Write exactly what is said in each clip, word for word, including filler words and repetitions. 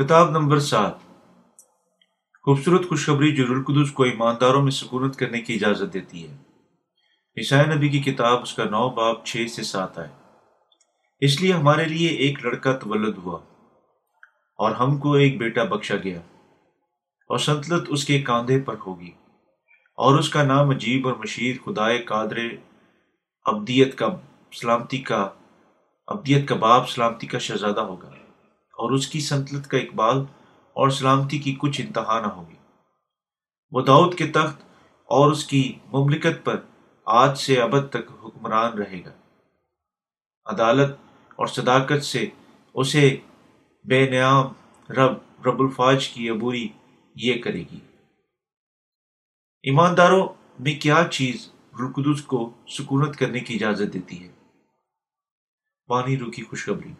کتاب نمبر سات خوبصورت خوشخبری جو روح القدس کو ایمانداروں میں سکونت کرنے کی اجازت دیتی ہے۔ عیسائی نبی کی کتاب اس کا نو باب چھ سے سات آئے۔ اس لیے ہمارے لیے ایک لڑکا تولد ہوا اور ہم کو ایک بیٹا بخشا گیا، اور سلطنت اس کے کاندھے پر ہوگی، اور اس کا نام عجیب اور مشیر خدائے قادر ابدیت کا سلامتی کا ابدیت کا باپ سلامتی کا شہزادہ ہوگا، اور اس کی سلطنت کا اقبال اور سلامتی کی کچھ انتہا نہ ہوگی۔ وہ داؤد کے تخت اور اس کی مملکت پر آج سے ابد تک حکمران رہے گا۔ عدالت اور صداقت سے اسے بے نیام رب رب الفاظ کی عبوری یہ کرے گی۔ ایمانداروں میں کیا چیز روح القدس کو سکونت کرنے کی اجازت دیتی ہے؟ پانی روح کی خوشخبری۔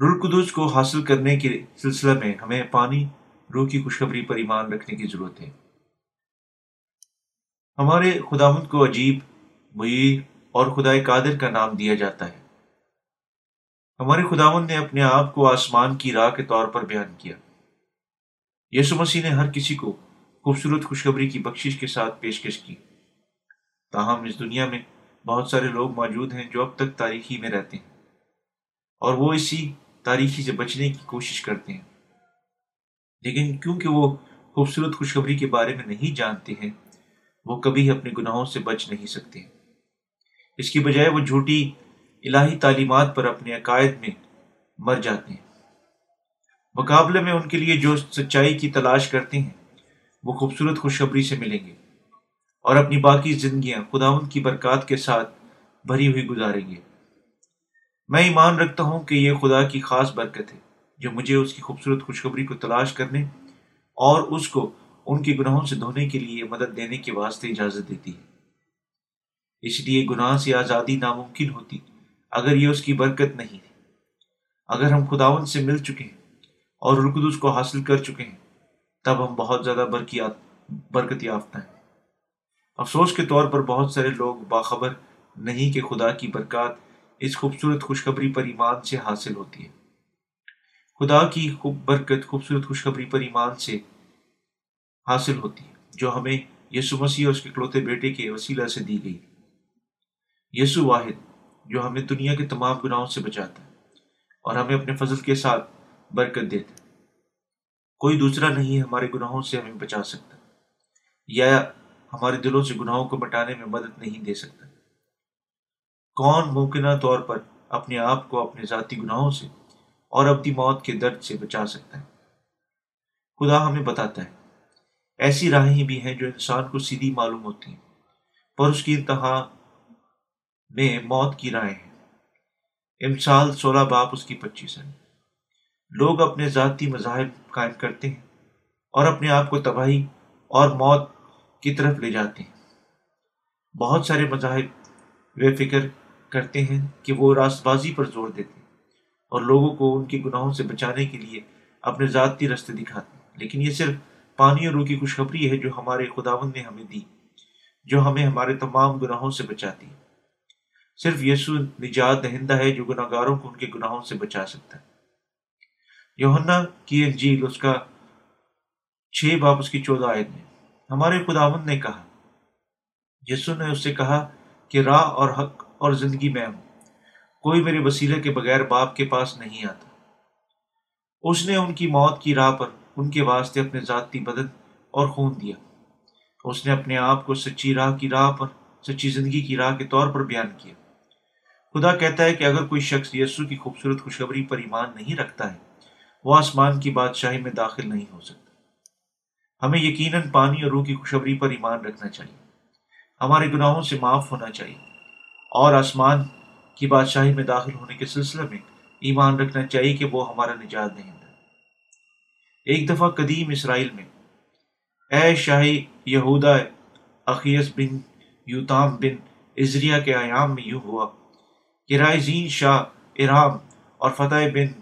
روح القدس کو حاصل کرنے کے سلسلہ میں ہمیں پانی روح کی خوشخبری پر ایمان رکھنے کی ضرورت ہے۔ ہمارے خداوند کو عجیب، معیر اور خدائے قادر کا نام دیا جاتا ہے۔ ہمارے خداوند نے اپنے آپ کو آسمان کی راہ کے طور پر بیان کیا۔ یسوع مسیح نے ہر کسی کو خوبصورت خوشخبری کی بخشش کے ساتھ پیشکش کی۔ تاہم اس دنیا میں بہت سارے لوگ موجود ہیں جو اب تک تاریکی میں رہتے ہیں، اور وہ اسی تاریکی سے بچنے کی کوشش کرتے ہیں، لیکن کیونکہ وہ خوبصورت خوشخبری کے بارے میں نہیں جانتے ہیں، وہ کبھی اپنے گناہوں سے بچ نہیں سکتے۔ اس کی بجائے وہ جھوٹی الہی تعلیمات پر اپنے عقائد میں مر جاتے ہیں۔ مقابلے میں ان کے لیے جو سچائی کی تلاش کرتے ہیں وہ خوبصورت خوشخبری سے ملیں گے، اور اپنی باقی زندگیاں خداوند کی برکات کے ساتھ بھری ہوئی گزاریں گے۔ میں ایمان رکھتا ہوں کہ یہ خدا کی خاص برکت ہے جو مجھے اس کی خوبصورت خوشخبری کو تلاش کرنے اور اس کو ان کے گناہوں سے دھونے کے لیے مدد دینے کے واسطے اجازت دیتی ہے۔ اس لیے گناہ سے آزادی ناممکن ہوتی اگر یہ اس کی برکت نہیں تھی۔ اگر ہم خداوند سے مل چکے ہیں اور روح القدس کو حاصل کر چکے ہیں، تب ہم بہت زیادہ برکت یافتہ ہیں۔ افسوس کے طور پر بہت سارے لوگ باخبر نہیں کہ خدا کی برکات اس خوبصورت خوشخبری پر ایمان سے حاصل ہوتی ہے۔ خدا کی خوب برکت خوبصورت خوشخبری پر ایمان سے حاصل ہوتی ہے جو ہمیں یسوع مسیح اور اس کے اکلوتے بیٹے کے وسیلہ سے دی گئی۔ یسوع واحد جو ہمیں دنیا کے تمام گناہوں سے بچاتا ہے اور ہمیں اپنے فضل کے ساتھ برکت دیتا ہے۔ کوئی دوسرا نہیں ہمارے گناہوں سے ہمیں بچا سکتا یا ہمارے دلوں سے گناہوں کو مٹانے میں مدد نہیں دے سکتا۔ کون ممکنہ طور پر اپنے آپ کو اپنے ذاتی گناہوں سے اور ابدی موت کے درد سے بچا سکتا ہے؟ خدا ہمیں بتاتا ہے ایسی راہیں بھی ہیں جو انسان کو سیدھی معلوم ہوتی ہیں، پر اس کی انتہا میں موت کی رائے ہیں۔ امثال سولہ باپ اس کی پچیس ہے۔ لوگ اپنے ذاتی مذاہب قائم کرتے ہیں اور اپنے آپ کو تباہی اور موت کی طرف لے جاتے ہیں۔ بہت سارے مذاہب وہ فکر کرتے ہیں کہ وہ راست بازی پر زور دیتے ہیں اور لوگوں کو ان کے گناہوں سے بچانے کے لیے اپنے ذاتی راستے دکھاتے ہیں، لیکن یہ صرف پانی اور روح کی خوشخبری ہے جو ہمارے خداوند نے ہمیں دی، جو ہمیں ہمارے تمام گناہوں سے بچاتی ہے۔ صرف یسوع نجات دہندہ ہے جو گناہگاروں کو ان کے گناہوں سے بچا سکتا ہے۔ یوحنا کی انجیل اس کا چھ باب اس کی چودہ آیت میں ہمارے خداوند نے کہا، یسوع نے اس سے کہا کہ راہ اور حق اور زندگی میں ہوں، کوئی میرے وسیلے کے بغیر باپ کے پاس نہیں آتا۔ اس نے ان کی موت کی راہ پر ان کے واسطے اپنے ذاتی بدن اور خون دیا۔ اس نے اپنے آپ کو سچی راہ کی راہ پر سچی زندگی کی راہ کے طور پر بیان کیا۔ خدا کہتا ہے کہ اگر کوئی شخص یسوع کی خوبصورت خوشخبری پر ایمان نہیں رکھتا ہے، وہ آسمان کی بادشاہی میں داخل نہیں ہو سکتا۔ ہمیں یقیناً پانی اور روح کی خوشخبری پر ایمان رکھنا چاہیے، ہمارے گناہوں سے معاف ہونا چاہیے اور آسمان کی بادشاہی میں داخل ہونے کے سلسلے میں ایمان رکھنا چاہیے کہ وہ ہمارا نجات دہندہ ہے۔ ایک دفعہ قدیم اسرائیل میں اے شاہی یہودا اخیس بن یوتام بن عزریہ کے ایام میں یوں ہوا کہ رائزین شاہ ارام اور فتح بن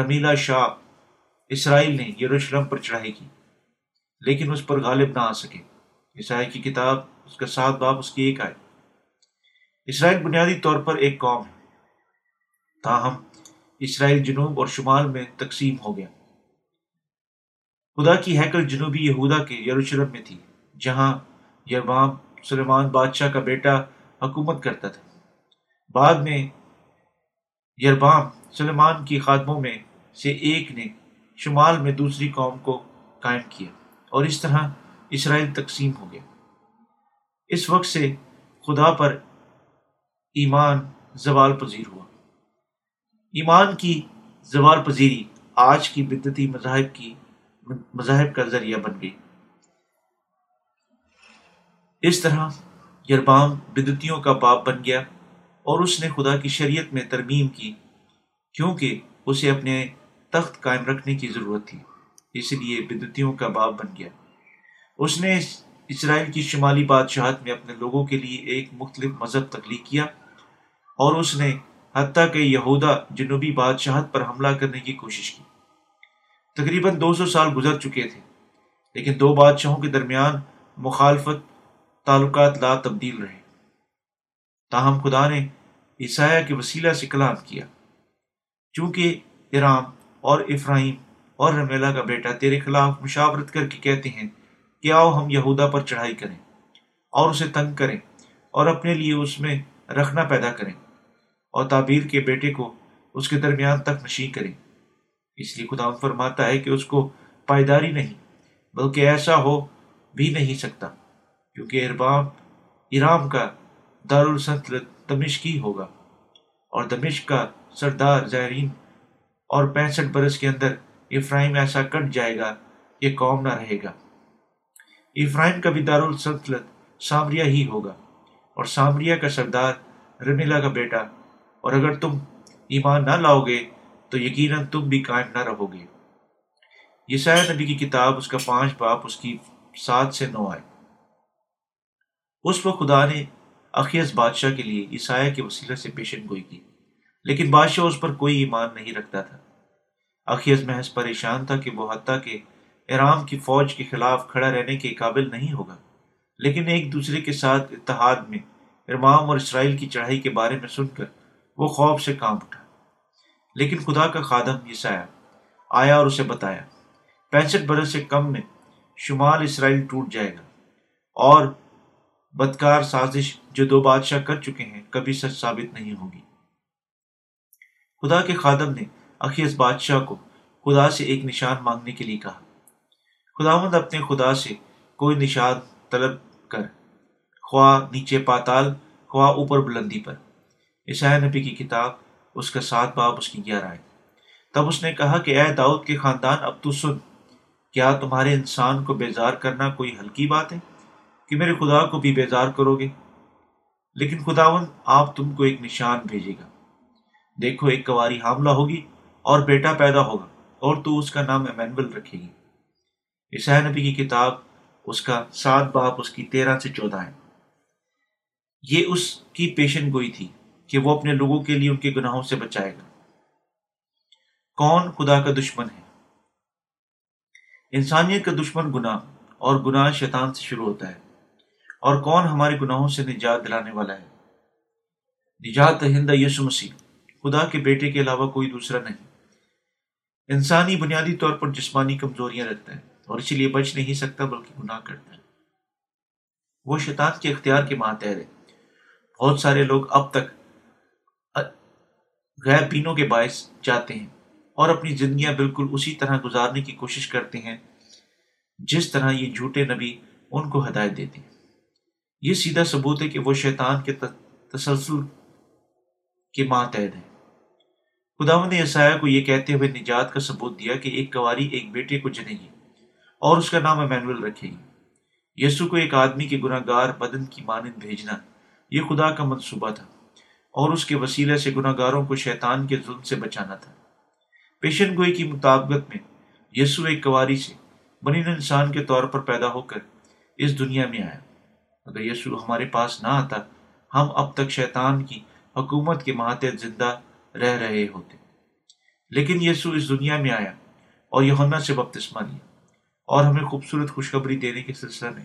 رمیلہ شاہ اسرائیل نے یروشلم پر چڑھائی کی، لیکن اس پر غالب نہ آ سکے۔ عیسائی کی کتاب اس کا سات باب اس کی ایک آئے۔ اسرائیل بنیادی طور پر ایک قوم ہے، تاہم اسرائیل جنوب اور شمال میں تقسیم ہو گیا۔ خدا کی ہیکل جنوبی یہودا کے یروشلم میں تھی، جہاں یروبعام سلیمان بادشاہ کا بیٹا حکومت کرتا تھا۔ بعد میں یروبعام سلیمان کی خادموں میں سے ایک نے شمال میں دوسری قوم کو قائم کیا اور اس طرح اسرائیل تقسیم ہو گیا۔ اس وقت سے خدا پر ایمان زوال پذیر ہوا۔ ایمان کی زوال پذیری آج کی بدعتی مذاہب کی مذاہب کا ذریعہ بن گئی۔ اس طرح یروبعام بدعتیوں کا باپ بن گیا اور اس نے خدا کی شریعت میں ترمیم کی، کیونکہ اسے اپنے تخت قائم رکھنے کی ضرورت تھی، اس لیے بدعتیوں کا باپ بن گیا۔ اس نے اسرائیل کی شمالی بادشاہت میں اپنے لوگوں کے لیے ایک مختلف مذہب تخلیق کیا، اور اس نے حتیٰ کہ یہودا جنوبی بادشاہت پر حملہ کرنے کی کوشش کی۔ تقریباً دو سو سال گزر چکے تھے، لیکن دو بادشاہوں کے درمیان مخالفت تعلقات لا تبدیل رہے۔ تاہم خدا نے عیسایا کے وسیلہ سے کلام کیا، چونکہ ارام اور افرائیم اور رمیلا کا بیٹا تیرے خلاف مشاورت کر کے کہتے ہیں کہ آؤ ہم یہودا پر چڑھائی کریں اور اسے تنگ کریں اور اپنے لیے اس میں رکھنا پیدا کریں اور تابیر کے بیٹے کو اس کے درمیان تک نشین کریں۔ اس لیے خدا فرماتا ہے کہ اس کو پائیداری نہیں بلکہ ایسا ہو بھی نہیں سکتا، کیونکہ ارباب ارام کا دارالسلطنت دمشق ہی ہوگا اور دمشق کا سردار زائرین، اور پینسٹھ برس کے اندر افرائیم ایسا کٹ جائے گا کہ قوم نہ رہے گا۔ افرائیم کا بھی دارالسلطنت سامریا ہی ہوگا اور سامریا کا سردار رمیلا کا بیٹا، اور اگر تم ایمان نہ لاؤ گے تو یقیناً تم بھی قائم نہ رہو گے۔ یسایا نبی کی کتاب اس کا پانچ باپ اس کی سات سے نو آئے۔ اس وقت خدا نے اخیز بادشاہ کے لیے یسایا کے وسیلہ سے پیشن گوئی کی، لیکن بادشاہ اس پر کوئی ایمان نہیں رکھتا تھا۔ اخیز محض پریشان تھا کہ وہ حتیٰ کہ ارام کی فوج کے خلاف کھڑا رہنے کے قابل نہیں ہوگا، لیکن ایک دوسرے کے ساتھ اتحاد میں ارمام اور اسرائیل کی چڑھائی کے بارے میں سن کر وہ خوف سے کانپ اٹھا۔ لیکن خدا کا خادم یسایا آیا اور اسے بتایا، پینسٹھ برس سے کم میں شمال اسرائیل ٹوٹ جائے گا اور بدکار سازش جو دو بادشاہ کر چکے ہیں کبھی سچ ثابت نہیں ہوگی۔ خدا کے خادم نے اخیز بادشاہ کو خدا سے ایک نشان مانگنے کے لیے کہا۔ خداوند اپنے خدا سے کوئی نشان طلب کر، خواہ نیچے پاتال خواہ اوپر بلندی پر۔ یسایا نبی کی کتاب اس کا سات باب اس کی گیارہ آئے۔ تب اس نے کہا کہ اے داؤد کے خاندان، اب تو سن، کیا تمہارے انسان کو بیزار کرنا کوئی ہلکی بات ہے کہ میرے خدا کو بھی بیزار کرو گے؟ لیکن خداوند آپ تم کو ایک نشان بھیجے گا، دیکھو ایک کواری حاملہ ہوگی اور بیٹا پیدا ہوگا اور تو اس کا نام ایمانویل رکھے گی۔ یسایا نبی کی کتاب اس کا سات باب اس کی تیرہ سے چودہ ہے۔ یہ اس کی پیشن گوئی تھی کہ وہ اپنے لوگوں کے لیے ان کے گناہوں سے بچائے گا۔ کون خدا کا دشمن ہے؟ انسانیت کا دشمن گناہ اور گناہ شیطان سے شروع ہوتا ہے۔ اور کون ہمارے گناہوں سے نجات دلانے والا ہے؟ نجات دہندہ یسوع مسیح، خدا کے بیٹے کے علاوہ کوئی دوسرا نہیں۔ انسانی بنیادی طور پر جسمانی کمزوریاں رکھتا ہے اور اسی لیے بچ نہیں سکتا بلکہ گناہ کرتا ہے۔ وہ شیطان کے اختیار کے ماتحت ہے۔ بہت سارے لوگ اب تک غیر پینوں کے باعث جاتے ہیں اور اپنی زندگیاں بالکل اسی طرح گزارنے کی کوشش کرتے ہیں جس طرح یہ جھوٹے نبی ان کو ہدایت دیتے ہیں۔ یہ سیدھا ثبوت ہے کہ وہ شیطان کے تسلسل کے ماتحت ہے۔ خداوند نے یسایا کو یہ کہتے ہوئے نجات کا ثبوت دیا کہ ایک کواری ایک بیٹے کو جنے گی اور اس کا نام ایمانویل رکھے گی۔ یسوع کو ایک آدمی کے گناہگار بدن کی مانند بھیجنا یہ خدا کا منصوبہ تھا، اور اس کے وسیلے سے گناہگاروں کو شیطان کے ظلم سے بچانا تھا۔ پیشن گوئی کی مطابقت میں یسوع ایک کواری سے بنی انسان کے طور پر پیدا ہو کر اس دنیا میں آیا۔ اگر یسوع ہمارے پاس نہ آتا، ہم اب تک شیطان کی حکومت کے ماتحت زندہ رہ رہے ہوتے۔ لیکن یسوع اس دنیا میں آیا اور یوحنا سے بپتسمہ لیا اور ہمیں خوبصورت خوشخبری دینے کے سلسلہ میں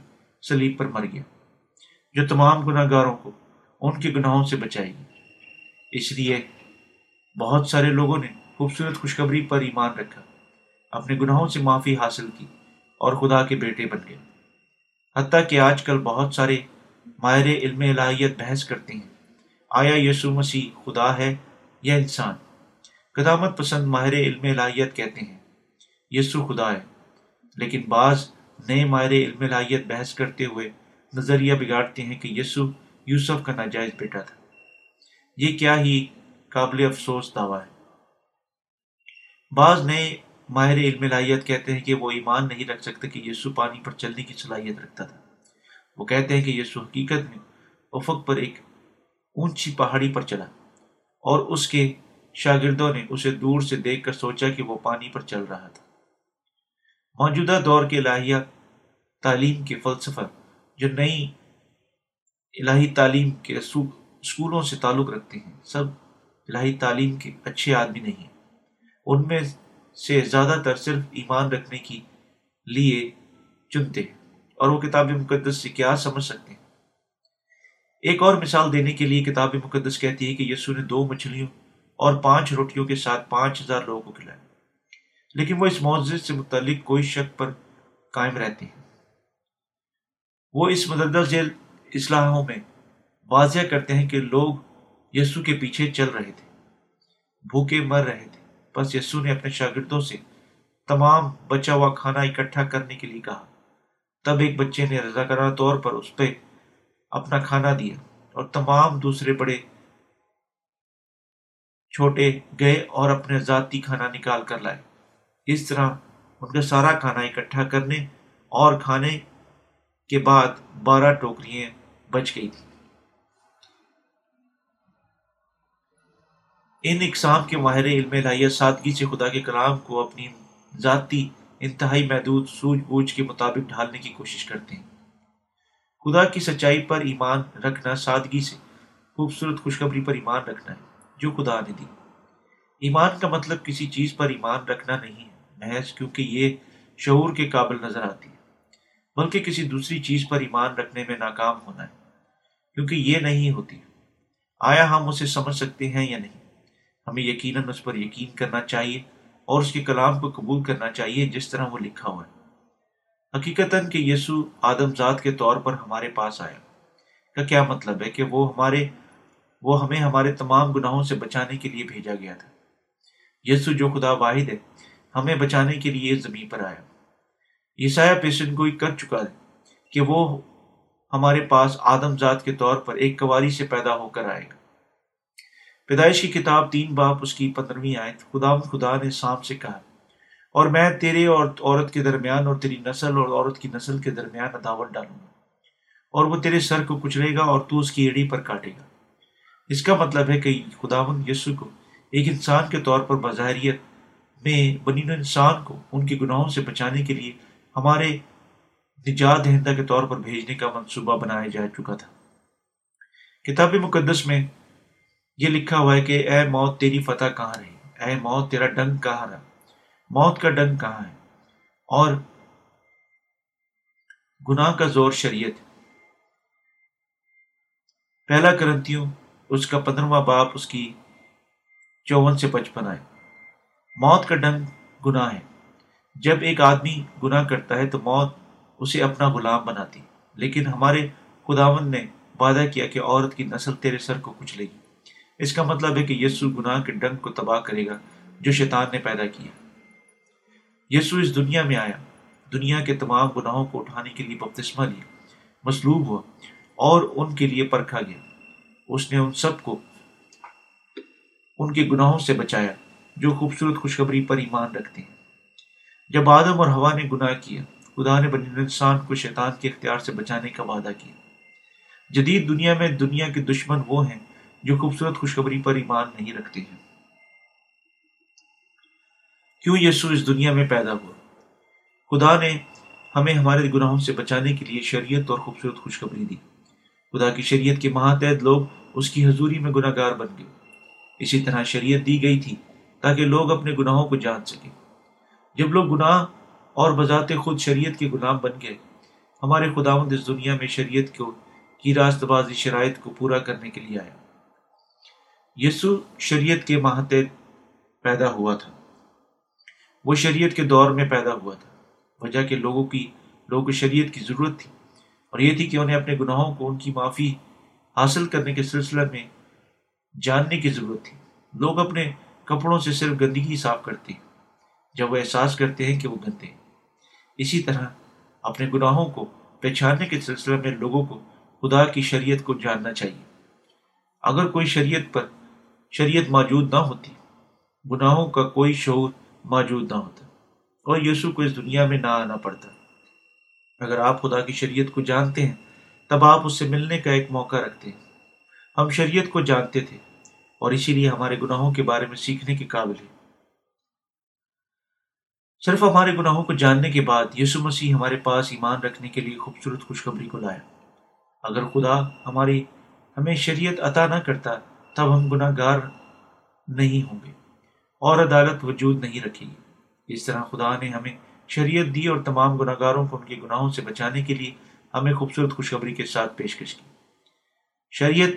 صلیب پر مر گیا، جو تمام گناہ گاروں کو ان کے گناہوں سے بچائے گی۔ اس لیے بہت سارے لوگوں نے خوبصورت خوشخبری پر ایمان رکھا، اپنے گناہوں سے معافی حاصل کی اور خدا کے بیٹے بن گئے۔ حتیٰ کہ آج کل بہت سارے ماہر علم الہیت بحث کرتے ہیں، آیا یسوع مسیح خدا ہے یا انسان؟ قدامت پسند ماہر علم الہیت کہتے ہیں یسوع خدا ہے، لیکن بعض نئے ماہر علم الہیت بحث کرتے ہوئے نظریہ بگاڑتے ہیں کہ یسوع یوسف کا ناجائز بیٹا تھا۔ یہ کیا ہی قابل افسوس دعویٰ ہے۔ بعض نئے ماہر علم الہیت کہتے ہیں کہ وہ ایمان نہیں رکھ سکتے کہ یسوع پانی پر چلنے کی صلاحیت رکھتا تھا۔ وہ کہتے ہیں کہ یسوع حقیقت میں افق پر ایک اونچی پہاڑی پر چلا اور اس کے شاگردوں نے اسے دور سے دیکھ کر سوچا کہ وہ پانی پر چل رہا تھا۔ موجودہ دور کے الہیہ تعلیم کے فلسفہ جو نئی الہی تعلیم کے اسکولوں سے تعلق رکھتے ہیں، سب الہی تعلیم کے اچھے آدمی نہیں ہیں۔ ان میں سے زیادہ تر صرف ایمان رکھنے کی لیے چنتے ہیں، اور وہ کتاب مقدس سے کیا سمجھ سکتے ہیں۔ ایک اور مثال دینے کے لیے کتاب مقدس کہتی ہے کہ یسوع نے دو مچھلیوں اور پانچ روٹیوں کے ساتھ پانچ ہزار لوگوں کو کھلایا، لیکن وہ اس معجزے سے متعلق کوئی شک پر قائم رہتے ہیں۔ وہ اس مددہ ذیل اصلاحوں میں واضح کرتے ہیں کہ لوگ یسوع کے پیچھے چل رہے تھے، بھوکے مر رہے تھے، بس یسوع نے اپنے شاگردوں سے تمام بچا ہوا کھانا اکٹھا کرنے کے لیے کہا۔ تب ایک بچے نے رضاکارانہ طور پر اس پہ اپنا کھانا دیا، اور تمام دوسرے بڑے چھوٹے گئے اور اپنے ذاتی کھانا نکال کر لائے۔ اس طرح ان کا سارا کھانا اکٹھا کرنے اور کھانے کے بعد بارہ ٹوکریاں بچ گئی تھیں۔ ان اقسام کے ماہر علم الہیہ سادگی سے خدا کے کلام کو اپنی ذاتی انتہائی محدود سوجھ بوجھ کے مطابق ڈھالنے کی کوشش کرتے ہیں۔ خدا کی سچائی پر ایمان رکھنا سادگی سے خوبصورت خوشخبری پر ایمان رکھنا ہے جو خدا نے دی۔ ایمان کا مطلب کسی چیز پر ایمان رکھنا نہیں ہے محض کیونکہ یہ شعور کے قابل نظر آتی ہے، بلکہ کسی دوسری چیز پر ایمان رکھنے میں ناکام ہونا ہے، کیونکہ یہ نہیں ہوتی۔ آیا ہم اسے سمجھ سکتے ہیں یا نہیں؟ ہمیں یقیناً اس پر یقین کرنا چاہیے اور اس کے کلام کو قبول کرنا چاہیے جس طرح وہ لکھا ہوا ہے۔ حقیقتاً کہ یسوع آدم ذات کے طور پر ہمارے پاس آیا کا کیا مطلب ہے کہ وہ ہمارے وہ ہمیں ہمارے تمام گناہوں سے بچانے کے لیے بھیجا گیا تھا۔ یسوع جو خدا واحد ہے ہمیں بچانے کے لیے زمین پر آیا۔ یسایہ پیشن گوئی کر چکا ہے کہ وہ ہمارے پاس آدم ذات کے طور پر ایک کواری سے پیدا ہو کر آئے گا۔ پیدائش کی کتاب تین باب اس کی پندرہویں آیت، خدا خدا نے سام سے کہا، اور میں تیرے اور عورت کے درمیان اور تیری نسل اور عورت کی نسل کے درمیان عداوت ڈالوں گا، اور وہ تیرے سر کو کچلے گا اور تو اس کی ایڑی پر کاٹے گا۔ اس کا مطلب ہے کہ خداوند یسوع کو ایک انسان کے طور پر بظاہریت میں بنی انسان کو ان کے گناہوں سے بچانے کے لیے ہمارے نجات دہندہ کے طور پر بھیجنے کا منصوبہ بنایا جا چکا تھا۔ کتاب مقدس میں یہ لکھا ہوا ہے کہ اے موت تیری فتح کہاں رہی، اے موت تیرا ڈنگ کہاں رہا، موت کا ڈنگ کہاں ہے اور گناہ کا زور شریعت۔ پہلا کرنتیوں اس کا پندرہواں باب اس کی چوون سے پچپن آئے۔ موت کا ڈنگ گناہ ہے۔ جب ایک آدمی گناہ کرتا ہے تو موت اسے اپنا غلام بناتی، لیکن ہمارے خداوند نے وعدہ کیا کہ عورت کی نسل تیرے سر کو کچلے گی۔ اس کا مطلب ہے کہ یسوع گناہ کے ڈنگ کو تباہ کرے گا جو شیطان نے پیدا کیا۔ یسوع اس دنیا میں آیا، دنیا کے تمام گناہوں کو اٹھانے کے لیے بپتسمہ لیا، مصلوب ہوا اور ان کے لیے پرکھا گیا۔ اس نے ان سب کو ان کے گناہوں سے بچایا جو خوبصورت خوشخبری پر ایمان رکھتے ہیں۔ جب آدم اور ہوا نے گناہ کیا، خدا نے بنی انسان کو شیطان کے اختیار سے بچانے کا وعدہ کیا۔ جدید دنیا میں دنیا کے دشمن وہ ہیں جو خوبصورت خوشخبری پر ایمان نہیں رکھتے ہیں۔ کیوں یسوع اس دنیا میں پیدا ہوا؟ خدا نے ہمیں ہمارے گناہوں سے بچانے کے لیے شریعت اور خوبصورت خوشخبری دی۔ خدا کی شریعت کے ماتحت لوگ اس کی حضوری میں گناہ گار بن گئے۔ اسی طرح شریعت دی گئی تھی تاکہ لوگ اپنے گناہوں کو جان سکیں۔ جب لوگ گناہ اور بذات خود شریعت کے غلام بن گئے، ہمارے خداوند اس دنیا میں شریعت کو کی راست بازی شرائط کو پورا کرنے کے لیے آیا۔ یسوع شریعت کے ماتحت پیدا ہوا تھا، وہ شریعت کے دور میں پیدا ہوا تھا، وجہ کہ لوگوں کی لوگوں کو شریعت کی ضرورت تھی، اور یہ تھی کہ انہیں اپنے گناہوں کو ان کی معافی حاصل کرنے کے سلسلہ میں جاننے کی ضرورت تھی۔ لوگ اپنے کپڑوں سے صرف گندگی صاف کرتے ہیں جب وہ احساس کرتے ہیں کہ وہ گندے ہیں۔ اسی طرح اپنے گناہوں کو پہچاننے کے سلسلے میں لوگوں کو خدا کی شریعت کو جاننا چاہیے۔ اگر کوئی شریعت پر شریعت موجود نہ ہوتی، گناہوں کا کوئی شعور موجود نہ ہوتا اور یسوع کو اس دنیا میں نہ آنا پڑتا۔ اگر آپ خدا کی شریعت کو جانتے ہیں تب آپ اس سے ملنے کا ایک موقع رکھتے ہیں۔ ہم شریعت کو جانتے تھے اور اسی لیے ہمارے گناہوں کے بارے میں سیکھنے کے قابل ہیں۔ صرف ہمارے گناہوں کو جاننے کے بعد یسوع مسیح ہمارے پاس ایمان رکھنے کے لیے خوبصورت خوشخبری کو لایا۔ اگر خدا ہماری ہمیں شریعت عطا نہ کرتا تب ہم گناہ گار نہیں ہوں گے اور عدالت وجود نہیں رکھے گی۔ اس طرح خدا نے ہمیں شریعت دی اور تمام گناہ گاروں کو ان کے گناہوں سے بچانے کے لیے ہمیں خوبصورت خوشخبری کے ساتھ پیشکش کی۔ شریعت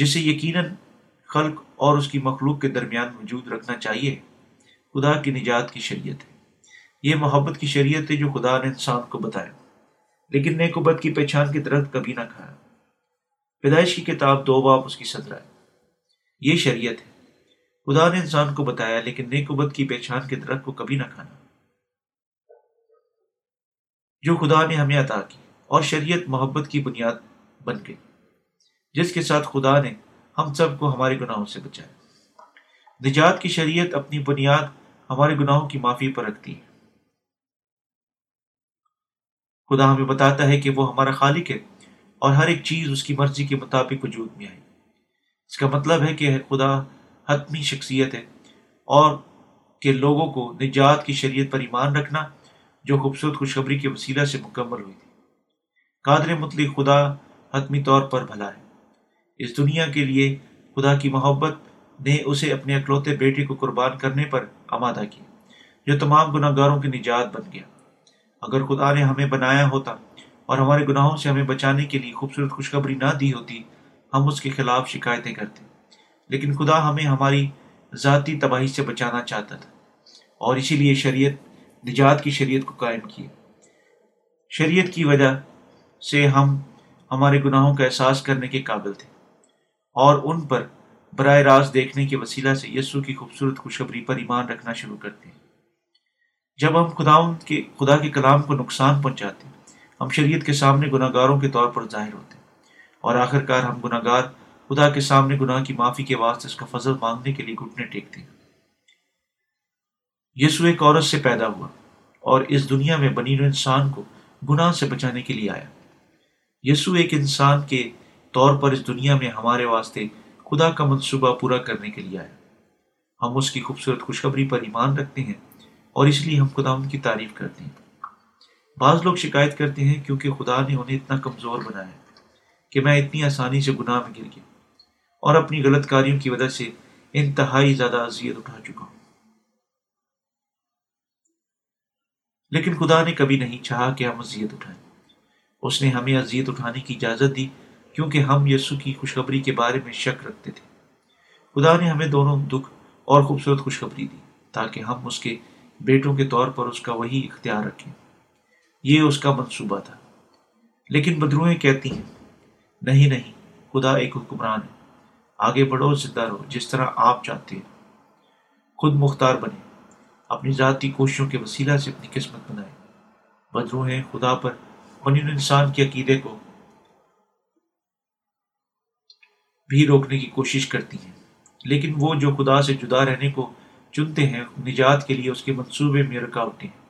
جسے یقیناً خلق اور اس کی مخلوق کے درمیان وجود رکھنا چاہیے، خدا کی نجات کی شریعت ہے۔ یہ محبت کی شریعت ہے جو خدا نے انسان کو بتایا، لیکن نیک و بد کی پہچان کے درخت کبھی نہ کھایا۔ پیدائش کی کتاب دو باب اس کی سترہ ہے۔ یہ شریعت ہے خدا نے انسان کو بتایا، لیکن نیک و بد کی پہچان کے درخت کو کبھی نہ کھانا، جو خدا نے ہمیں عطا کی، اور شریعت محبت کی بنیاد بن گئی جس کے ساتھ خدا نے ہم سب کو ہمارے گناہوں سے بچایا۔ نجات کی شریعت اپنی بنیاد ہمارے گناہوں کی معافی پر رکھتی ہے۔ خدا ہمیں بتاتا ہے کہ وہ ہمارا خالق ہے اور ہر ایک چیز اس کی مرضی کے مطابق وجود میں آئی۔ اس کا مطلب ہے کہ خدا حتمی شخصیت ہے، اور کہ لوگوں کو نجات کی شریعت پر ایمان رکھنا جو خوبصورت خوشخبری کے وسیلہ سے مکمل ہوئی تھی۔ قادر مطلق خدا حتمی طور پر بھلا ہے۔ اس دنیا کے لیے خدا کی محبت نے اسے اپنے اکلوتے بیٹے کو قربان کرنے پر آمادہ کیا، جو تمام گناہ گاروں کی نجات بن گیا۔ اگر خدا نے ہمیں بنایا ہوتا اور ہمارے گناہوں سے ہمیں بچانے کے لیے خوبصورت خوشخبری نہ دی ہوتی، ہم اس کے خلاف شکایتیں کرتے، لیکن خدا ہمیں ہماری ذاتی تباہی سے بچانا چاہتا تھا، اور اسی لیے شریعت نجات کی شریعت کو قائم کیا۔ شریعت کی وجہ سے ہم ہمارے گناہوں کا احساس کرنے کے قابل تھے، اور ان پر براہ راست دیکھنے کے وسیلہ سے یسوع کی خوبصورت خوشخبری پر ایمان رکھنا شروع کرتے ہیں۔ جب ہم خدا کے خدا کے کلام کو نقصان پہنچاتے ہیں، ہم شریعت کے سامنے گناہ گاروں کے طور پر ظاہر ہوتے ہیں، اور آخر کار ہم گناہ گار خدا کے سامنے گناہ کی معافی کے واسطے اس کا فضل مانگنے کے لیے گھٹنے ٹیکتے ہیں۔ یسوع ایک عورت سے پیدا ہوا اور اس دنیا میں بنی نوع انسان کو گناہ سے بچانے کے لیے آیا۔ یسوع ایک انسان کے طور پر اس دنیا میں ہمارے واسطے خدا کا منصوبہ پورا کرنے کے لیے آیا۔ ہم اس کی خوبصورت خوشخبری پر ایمان رکھتے ہیں، اور اس لیے ہم خدا ان کی تعریف کرتے ہیں۔ بعض لوگ شکایت کرتے ہیں کیونکہ خدا نے انہیں اتنا کمزور بنایا کہ میں اتنی آسانی سے گناہ میں گر گیا اور اپنی غلط کاریوں کی وجہ سے انتہائی زیادہ اذیت اٹھا چکا ہوں۔ لیکن خدا نے کبھی نہیں چاہا کہ ہم اذیت اٹھائیں۔ اس نے ہمیں اذیت اٹھانے کی اجازت دی کیونکہ ہم یسوع کی خوشخبری کے بارے میں شک رکھتے تھے۔ خدا نے ہمیں دونوں دکھ اور خوبصورت خوشخبری دی تاکہ ہم اس کے بیٹوں کے طور پر اس کا وہی اختیار رکھیں۔ یہ اس کا منصوبہ تھا۔ لیکن بدروہیں کہتی ہیں، نہیں نہیں، خدا ایک حکمران ہے، آگے بڑھو، زندہ رہو جس طرح آپ چاہتے ہیں۔ خود مختار بنے، اپنی ذاتی کوششوں کے وسیلہ سے اپنی قسمت بنائیں۔ بدروہیں خدا پر بنی نوع انسان کے عقیدے کو بھی روکنے کی کوشش کرتی ہیں، لیکن وہ جو خدا سے جدا رہنے کو چنتے ہیں، نجات کے لیے اس کے منصوبے میں رکاوٹیں ہیں۔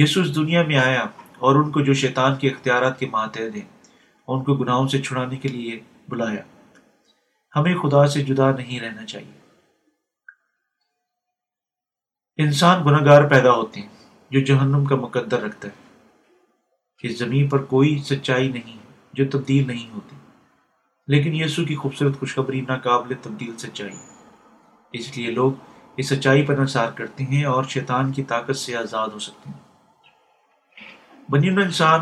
یسوع اس دنیا میں آیا اور ان کو جو شیطان کے اختیارات کے ماتحت ہیں، ان کو گناہوں سے چھڑانے کے لیے بلایا۔ ہمیں خدا سے جدا نہیں رہنا چاہیے۔ انسان گناہ گار پیدا ہوتے ہیں جو جہنم کا مقدر رکھتا ہے۔ اس زمین پر کوئی سچائی نہیں جو تبدیل نہیں ہوتی، لیکن یسوع کی خوبصورت خوشخبری ناقابل تبدیل سچائی ہے۔ اس لیے لوگ اس سچائی پر انحصار کرتے ہیں اور شیطان کی طاقت سے آزاد ہو سکتے ہیں۔ بنی نوع انسان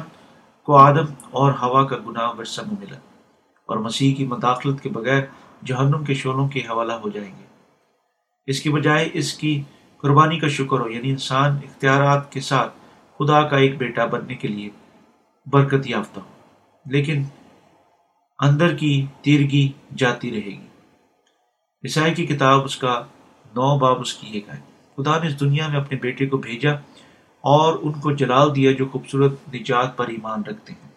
کو آدم اور ہوا کا گناہ ورثہ میں ملا اور مسیح کی مداخلت کے بغیر جہنم کے شعلوں کے حوالہ ہو جائیں گے۔ اس کی بجائے اس کی قربانی کا شکر ہو، یعنی انسان اختیارات کے ساتھ خدا کا ایک بیٹا بننے کے لیے برکت یافتہ ہو، لیکن اندر کی تیرگی جاتی رہے گی۔ عیسائی کی کتاب اس کا نو باب اس کی ایک ہے، خدا نے اس دنیا میں اپنے بیٹے کو بھیجا اور ان کو جلال دیا جو خوبصورت نجات پر ایمان رکھتے ہیں۔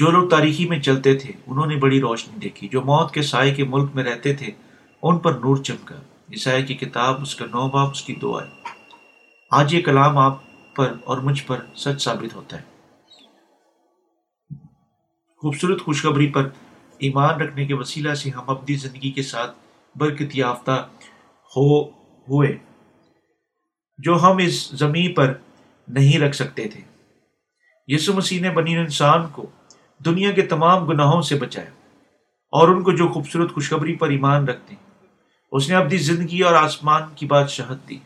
جو لوگ تاریکی میں چلتے تھے انہوں نے بڑی روشنی دیکھی، جو موت کے سائے کے ملک میں رہتے تھے ان پر نور چمکا۔ عیسائی کی کتاب اس کا نو باب اس کی دو آیت۔ آج یہ کلام آپ پر اور مجھ پر سچ ثابت ہوتا ہے۔ خوبصورت خوشخبری پر ایمان رکھنے کے وسیلہ سے ہم ابدی زندگی کے ساتھ برکت یافتہ ہو ہوئے جو ہم اس زمین پر نہیں رکھ سکتے تھے۔ یسوع مسیح نے بنی انسان کو دنیا کے تمام گناہوں سے بچایا اور ان کو جو خوبصورت خوشخبری پر ایمان رکھتے ہیں اس نے ابدی زندگی اور آسمان کی بادشاہت دی۔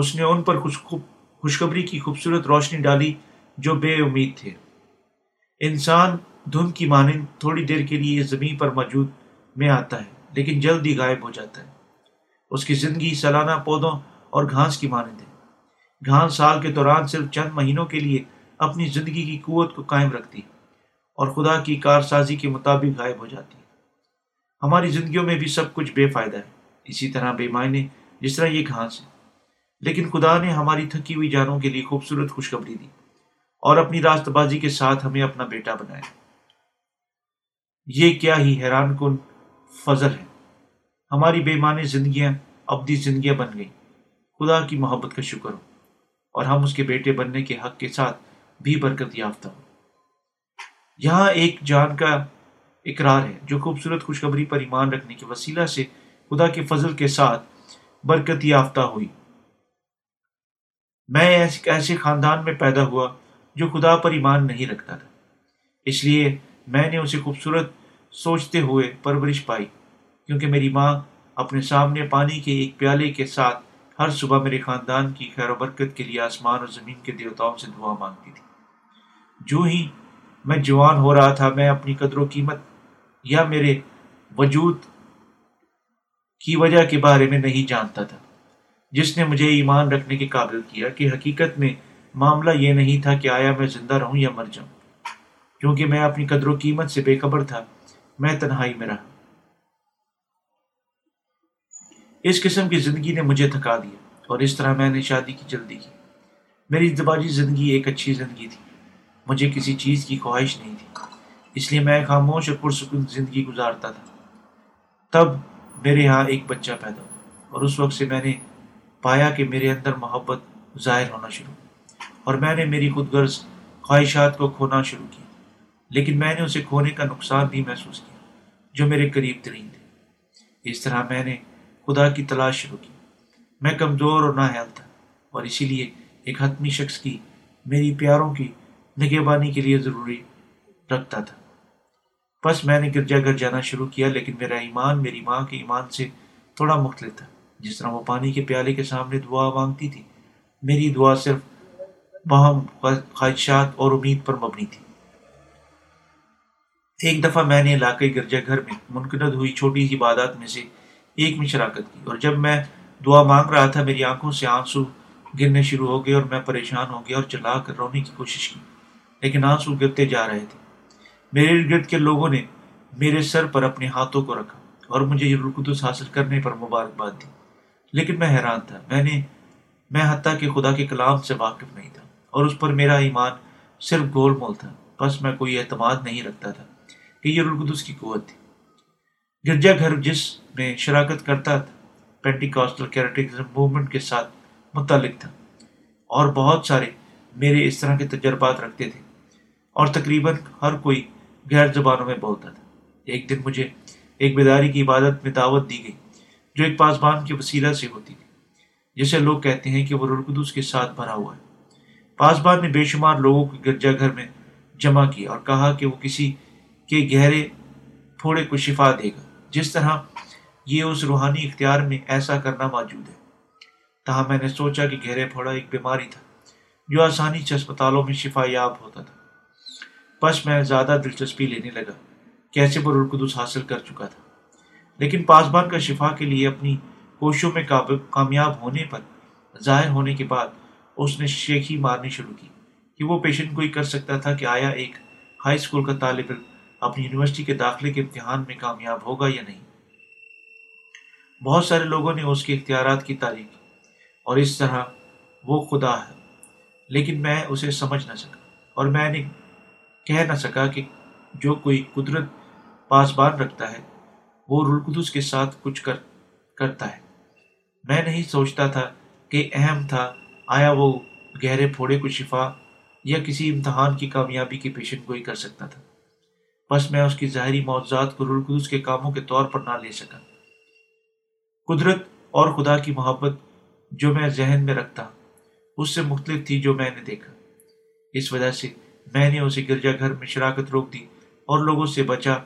اس نے ان پر خوشخبری کی خوبصورت روشنی ڈالی جو بے امید تھے۔ انسان دھند کی مانند تھوڑی دیر کے لیے زمین پر موجود میں آتا ہے لیکن جلد ہی غائب ہو جاتا ہے۔ اس کی زندگی سالانہ پودوں اور گھاس کی مانند ہے۔ گھاس سال کے دوران صرف چند مہینوں کے لیے اپنی زندگی کی قوت کو قائم رکھتی ہے اور خدا کی کارسازی کے مطابق غائب ہو جاتی ہے۔ ہماری زندگیوں میں بھی سب کچھ بے فائدہ ہے، اسی طرح بے معنی جس طرح یہ گھاس ہے، لیکن خدا نے ہماری تھکی ہوئی جانوں کے لیے خوبصورت خوشخبری دی اور اپنی راست بازی کے ساتھ ہمیں اپنا بیٹا بنایا۔ یہ کیا ہی حیران کن فضل ہے۔ ہماری بے معنی زندگیاں ابدی زندگیاں بن گئیں۔ خدا کی محبت کا شکر ہو اور ہم اس کے بیٹے بننے کے حق کے ساتھ بھی برکت یافتہ ہوں۔ یہاں ایک جان کا اقرار ہے جو خوبصورت خوشخبری پر ایمان رکھنے کے وسیلہ سے خدا کے فضل کے ساتھ برکت یافتہ ہوئی۔ میں ایسے خاندان میں پیدا ہوا جو خدا پر ایمان نہیں رکھتا تھا، اس لیے میں نے اسے خوبصورت سوچتے ہوئے پرورش پائی، کیونکہ میری ماں اپنے سامنے پانی کے ایک پیالے کے ساتھ ہر صبح میرے خاندان کی خیر و برکت کے لیے آسمان اور زمین کے دیوتاؤں سے دعا مانگتی تھی۔ جو ہی میں جوان ہو رہا تھا میں اپنی قدر و قیمت یا میرے وجود کی وجہ کے بارے میں نہیں جانتا تھا، جس نے مجھے ایمان رکھنے کے قابل کیا کہ حقیقت میں معاملہ یہ نہیں تھا کہ آیا میں زندہ رہوں یا مر جاؤں، کیونکہ میں اپنی قدر و قیمت سے بے خبر تھا۔ میں تنہائی میں رہا۔ اس قسم کی زندگی نے مجھے تھکا دیا اور اس طرح میں نے شادی کی جلدی کی۔ میری ازدواجی زندگی ایک اچھی زندگی تھی، مجھے کسی چیز کی خواہش نہیں تھی، اس لیے میں خاموش اور پرسکون زندگی گزارتا تھا۔ تب میرے ہاں ایک بچہ پیدا ہوا اور اس وقت سے میں نے پایا کہ میرے اندر محبت ظاہر ہونا شروع اور میں نے میری خود غرض خواہشات کو کھونا شروع کیا، لیکن میں نے اسے کھونے کا نقصان بھی محسوس کیا جو میرے قریب ترین تھے۔ اس طرح میں نے خدا کی تلاش شروع کی۔ میں کمزور اور نااہل تھا اور اسی لیے ایک حتمی شخص کی میری پیاروں کی نگہبانی کے لیے ضروری رکھتا تھا۔ بس میں نے گرجا گھر جانا شروع کیا، لیکن میرا ایمان میری ماں کے ایمان سے تھوڑا مختلف تھا۔ جس طرح وہ پانی کے پیالے کے سامنے دعا مانگتی تھی، میری دعا صرف باہم خواہشات اور امید پر مبنی تھی۔ ایک دفعہ میں نے علاقائی گرجا گھر میں منعقد ہوئی چھوٹی سی عبادات میں سے ایک میں شراکت کی، اور جب میں دعا مانگ رہا تھا میری آنکھوں سے آنسو گرنے شروع ہو گئے اور میں پریشان ہو گیا اور چلا کر رونے کی کوشش کی، لیکن آنسو گرتے جا رہے تھے۔ میرے ارد گرد کے لوگوں نے میرے سر پر اپنے ہاتھوں کو رکھا اور مجھے روح القدس حاصل کرنے پر مبارکباد دی، لیکن میں حیران تھا۔ میں نے میں حتیٰ کہ خدا کے کلام سے واقف نہیں تھا اور اس پر میرا ایمان صرف گول مول تھا۔ بس میں کوئی اعتماد نہیں رکھتا تھا کہ یہ روح القدس کی قوت تھی۔ گرجا گھر جس میں شراکت کرتا تھا پینٹیکوسٹل کیریٹیکزم موومنٹ کے ساتھ متعلق تھا اور بہت سارے میرے اس طرح کے تجربات رکھتے تھے اور تقریباً ہر کوئی غیر زبانوں میں بولتا تھا۔ ایک دن مجھے ایک بیداری کی عبادت میں دعوت دی گئی جو ایک پاسبان کے وسیلہ سے ہوتی تھی، جسے لوگ کہتے ہیں کہ وہ روح القدس کے ساتھ بھرا ہوا ہے۔ پاسبان نے بے شمار لوگوں کو گرجا گھر میں جمع کیا اور کہا کہ وہ کسی کے گہرے پھوڑے کو شفا دے گا، جس طرح یہ اس روحانی اختیار میں ایسا کرنا موجود ہے۔ تاہم میں نے سوچا کہ گھیرے پھوڑا ایک بیماری تھا جو آسانی سے اسپتالوں میں شفا یاب ہوتا تھا، بس میں زیادہ دلچسپی لینے لگا کیسے وہ روح القدس حاصل کر چکا تھا، لیکن پاسبان کا شفا کے لیے اپنی کوششوں میں کامیاب ہونے پر ظاہر ہونے کے بعد اس نے شیخی مارنی شروع کی کہ وہ پیشن گوئی کر سکتا تھا کہ آیا ایک ہائی اسکول کا طالب علم اپنی یونیورسٹی کے داخلے کے امتحان میں کامیاب ہوگا یا نہیں۔ بہت سارے لوگوں نے اس کے اختیارات کی تعریف کی اور اس طرح وہ خدا ہے، لیکن میں اسے سمجھ نہ سکا اور میں نے کہہ نہ سکا کہ جو کوئی قدرت پاسبان رکھتا ہے وہ روح القدس کے ساتھ کچھ کر کرتا ہے۔ میں نہیں سوچتا تھا کہ اہم تھا آیا وہ گہرے پھوڑے کو شفا یا کسی امتحان کی کامیابی کی پیشن گوئی کر سکتا تھا، بس میں اس کی ظاہری معجزات کو روح القدس کے کاموں کے طور پر نہ لے سکا۔ قدرت اور خدا کی محبت جو میں ذہن میں رکھتا اس سے مختلف تھی جو میں نے دیکھا، اس وجہ سے میں نے اسے گرجا گھر میں شراکت روک دی اور لوگوں سے بچا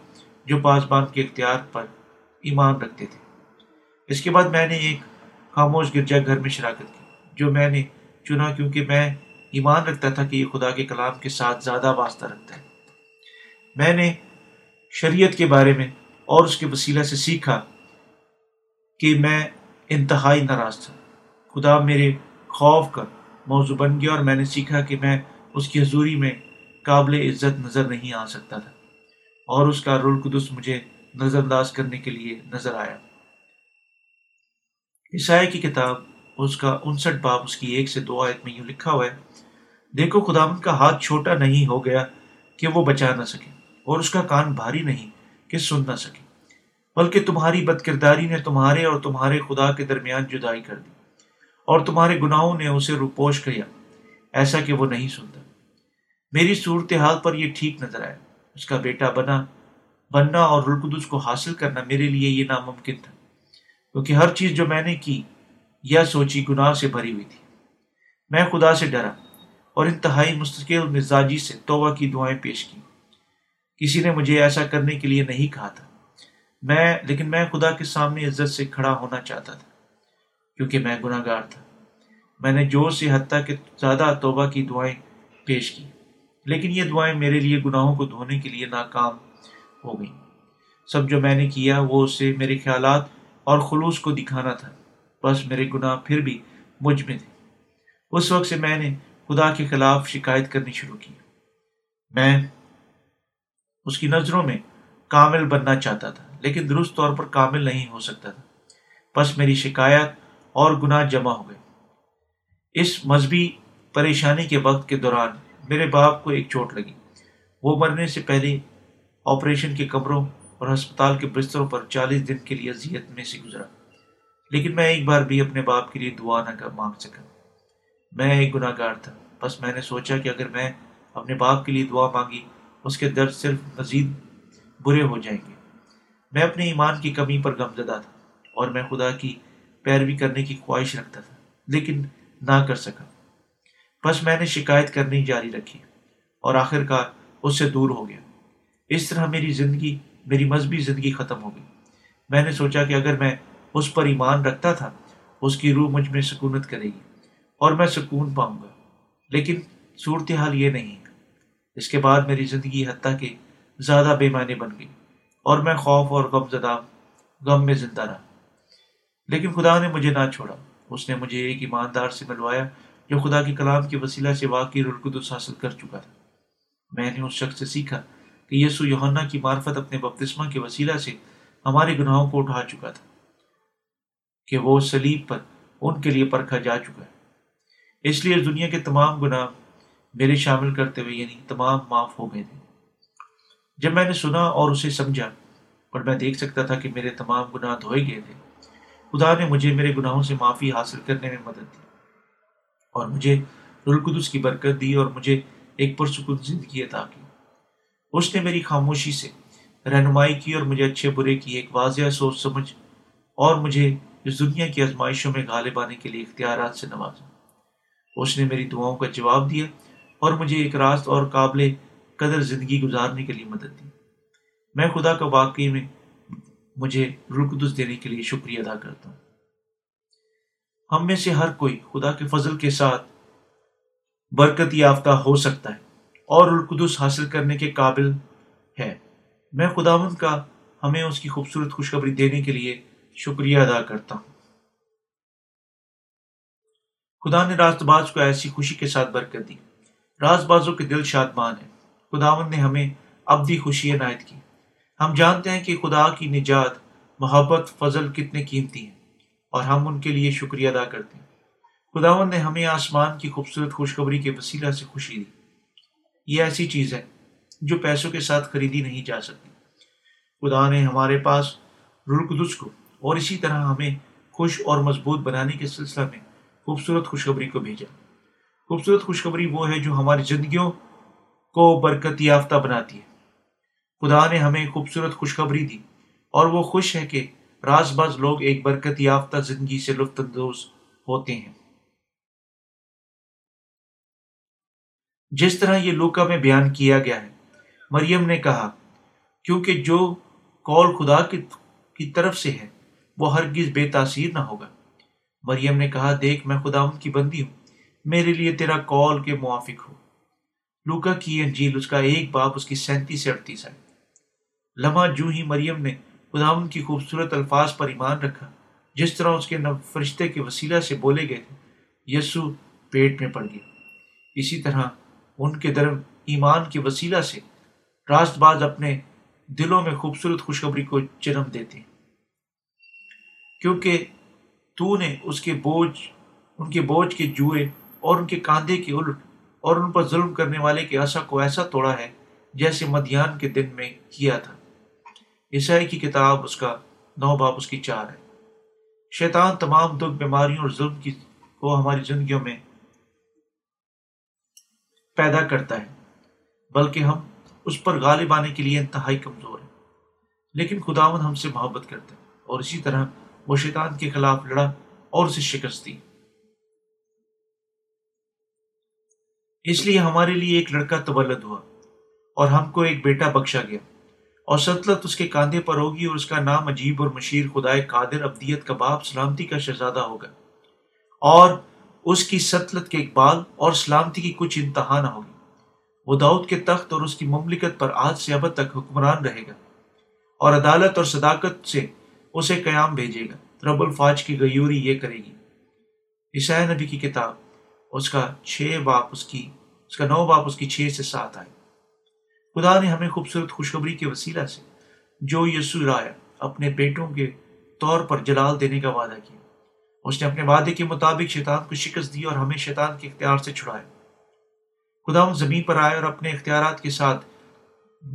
جو پاسبان کے اختیار پر ایمان رکھتے تھے۔ اس کے بعد میں نے ایک خاموش گرجا گھر میں شراکت کی جو میں نے چنا کیونکہ میں ایمان رکھتا تھا کہ یہ خدا کے کلام کے ساتھ زیادہ واسطہ رکھتا ہے۔ میں نے شریعت کے بارے میں اور اس کے وسیلہ سے سیکھا کہ میں انتہائی ناراض تھا، خدا میرے خوف کا موضوع بن گیا اور میں نے سیکھا کہ میں اس کی حضوری میں قابل عزت نظر نہیں آ سکتا تھا، اور اس کا روح القدس مجھے نظر انداز کرنے کے لیے نظر آیا۔ عیسائی کی کتاب اس کا انسٹھ باب اس کی ایک سے دو آیت میں یوں لکھا ہوا ہے، دیکھو خداوند کا ہاتھ چھوٹا نہیں ہو گیا کہ وہ بچا نہ سکے اور اس کا کان بھاری نہیں کہ سن نہ سکے، بلکہ تمہاری بدکرداری نے تمہارے اور تمہارے خدا کے درمیان جدائی کر دی اور تمہارے گناہوں نے اسے روپوش کیا ایسا کہ وہ نہیں سنتا۔ میری صورتحال پر یہ ٹھیک نظر آیا، اس کا بیٹا بنا بننا اور روح القدس کو حاصل کرنا میرے لیے یہ ناممکن تھا، کیونکہ ہر چیز جو میں نے کی یا سوچی گناہ سے بھری ہوئی تھی۔ میں خدا سے ڈرا اور انتہائی مستقل مزاجی سے توبہ کی دعائیں پیش کی، کسی نے مجھے ایسا کرنے کے لیے نہیں کہا تھا، میں لیکن میں خدا کے سامنے عزت سے کھڑا ہونا چاہتا تھا کیونکہ میں گناہ گار تھا۔ میں نے جوش سے حتیٰ کہ زیادہ توبہ کی دعائیں پیش کی، لیکن یہ دعائیں میرے لیے گناہوں کو دھونے کے لیے ناکام ہو گئیں۔ سب جو میں نے کیا وہ اسے میرے خیالات اور خلوص کو دکھانا تھا، بس میرے گناہ پھر بھی مجھ میں تھے۔ اس وقت سے میں نے خدا کے خلاف شکایت کرنی شروع کی، میں اس کی نظروں میں کامل بننا چاہتا تھا لیکن درست طور پر کامل نہیں ہو سکتا تھا، بس میری شکایت اور گناہ جمع ہو گئے۔ اس مذہبی پریشانی کے وقت کے دوران میرے باپ کو ایک چوٹ لگی، وہ مرنے سے پہلے آپریشن کے کمروں اور ہسپتال کے بستروں پر چالیس دن کے لیے اذیت میں سے گزرا، لیکن میں ایک بار بھی اپنے باپ کے لیے دعا نہ مانگ سکا۔ میں ایک گناہ گار تھا، بس میں نے سوچا کہ اگر میں اپنے باپ کے لیے دعا مانگی اس کے درد صرف مزید برے ہو جائیں گے۔ میں اپنے ایمان کی کمی پر غمزدہ تھا اور میں خدا کی پیروی کرنے کی خواہش رکھتا تھا لیکن نہ کر سکا، بس میں نے شکایت کرنی جاری رکھی اور آخر کار اس سے دور ہو گیا۔ اس طرح میری زندگی میری مذہبی زندگی ختم ہو گئی۔ میں نے سوچا کہ اگر میں اس پر ایمان رکھتا تھا اس کی روح مجھ میں سکونت کرے گی اور میں سکون پاؤں گا، لیکن صورتحال یہ نہیں۔ اس کے بعد میری زندگی حتیٰ کہ زیادہ بے معنی بن گئی اور میں خوف اور غم زدہ غم میں زندہ رہا، لیکن خدا نے مجھے نہ چھوڑا۔ اس نے مجھے ایک ایماندار سے ملوایا جو خدا کے کلام کے وسیلہ سے واقعی روح القدس حاصل کر چکا تھا۔ میں نے اس شخص سے سیکھا کہ یسوع یوحنا کی معرفت اپنے بپتسمہ کے وسیلہ سے ہمارے گناہوں کو اٹھا چکا تھا، کہ وہ صلیب پر ان کے لیے پرکھا جا چکا ہے، اس لیے دنیا کے تمام گناہ میرے شامل کرتے ہوئے یعنی تمام معاف ہو گئے تھے۔ جب میں نے سنا اور اسے سمجھا اور میں دیکھ سکتا تھا کہ میرے تمام گناہ دھوئے گئے تھے، خدا نے مجھے میرے گناہوں سے معافی حاصل کرنے میں مدد دی اور مجھے روح القدس کی برکت دی اور مجھے ایک پرسکون زندگی عطا کی۔ اس نے میری خاموشی سے رہنمائی کی اور مجھے اچھے برے کی ایک واضح سوچ سمجھ اور مجھے اس دنیا کی آزمائشوں میں غالب آنے کے لیے اختیارات سے نوازا۔ اس نے میری دعاؤں کا جواب دیا اور مجھے ایک راست اور قابل قدر زندگی گزارنے کے لیے مدد دی۔ میں خدا کا واقعی میں مجھے روح القدس دینے کے لیے شکریہ ادا کرتا ہوں۔ ہم میں سے ہر کوئی خدا کے فضل کے ساتھ برکت یافتہ ہو سکتا ہے اور روح القدس حاصل کرنے کے قابل ہے۔ میں خداوند کا ہمیں اس کی خوبصورت خوشخبری دینے کے لیے شکریہ ادا کرتا ہوں۔ خدا نے راست باز کو ایسی خوشی کے ساتھ برکت دی۔ راست بازوں کے دل شادمان ہے۔ خداوند نے ہمیں ابدی خوشی عنایت کی۔ ہم جانتے ہیں کہ خدا کی نجات، محبت، فضل کتنے قیمتی ہیں اور ہم ان کے لیے شکریہ ادا کرتے ہیں۔ خداوند نے ہمیں آسمان کی خوبصورت خوشخبری کے وسیلہ سے خوشی دی۔ یہ ایسی چیز ہے جو پیسوں کے ساتھ خریدی نہیں جا سکتی۔ خدا نے ہمارے پاس روح القدس کو اور اسی طرح ہمیں خوش اور مضبوط بنانے کے سلسلہ میں خوبصورت خوشخبری کو بھیجا۔ خوبصورت خوشخبری وہ ہے جو ہماری زندگیوں کو برکت یافتہ بناتی ہے۔ خدا نے ہمیں خوبصورت خوشخبری دی اور وہ خوش ہے کہ راز باز لوگ ایک برکت یافتہ زندگی سے لطف اندوز ہوتے ہیں۔ جس طرح یہ لوکا میں بیان کیا گیا ہے، مریم نے کہا، کیونکہ جو قول خدا کی طرف سے ہے وہ ہرگز بے تاثیر نہ ہوگا۔ مریم نے کہا، دیکھ، میں خداوند کی بندی ہوں، میرے لیے تیرا قول کے موافق ہو۔ لوکا کی انجیل اس کا ایک باب اس کی سینتیس سے اڑتیس ہے۔ لمحہ جو ہی مریم نے خداوند کی خوبصورت الفاظ پر ایمان رکھا جس طرح اس کے فرشتے کے وسیلہ سے بولے گئے تھے، یسوع پیٹ میں پڑ گیا۔ اسی طرح ان کے درم ایمان کے وسیلہ سے راست باز اپنے دلوں میں خوبصورت خوشخبری کو جنم دیتے ہیں، کیونکہ تو نے اس کے بوجھ ان کے بوجھ کے جوئے اور ان کے کاندھے کے الٹ اور ان پر ظلم کرنے والے کے عصا کو ایسا توڑا ہے جیسے مدیان کے دن میں کیا تھا۔ عیسائی کی کتاب اس کا نو باب اس کی چار ہے۔ شیطان تمام دکھ، بیماریوں اور ظلم کی کو ہماری زندگیوں میں پیدا کرتا ہے، بلکہ ہم اس پر غالب آنے کے لیے انتہائی کمزور ہیں، لیکن خداوند ہم سے محبت کرتا ہے اور اسی طرح وہ شیطان کے خلاف لڑا اور اسے شکست دی۔ اس لیے ہمارے لیے ایک لڑکا تولد ہوا اور ہم کو ایک بیٹا بخشا گیا، اور سلطنت اس کے کاندھے پر ہوگی، اور اس کا نام عجیب اور مشیر، خدائے قادر، ابدیت کا باپ، سلامتی کا شہزادہ ہوگا، اور اس کی سلطنت کے اقبال اور سلامتی کی کچھ انتہا نہ ہوگی۔ وہ داؤد کے تخت اور اس کی مملکت پر آج سے ابد تک حکمران رہے گا، اور عدالت اور صداقت سے اسے قیام بھیجے گا۔ رب الفاظ کی غیوری یہ کرے گی۔ عیسائی نبی کی کتاب اس کا چھ باپ اس کی اس کا نو باپ اس کی چھ سے سات آئے۔ خدا نے ہمیں خوبصورت خوشخبری کے وسیلہ سے جو یسوع آیا اپنے بیٹوں کے طور پر جلال دینے کا وعدہ کیا۔ اس نے اپنے وعدے کے مطابق شیطان کو شکست دی اور ہمیں شیطان کے اختیار سے چھڑایا۔ خدا ان زمین پر آئے اور اپنے اختیارات کے ساتھ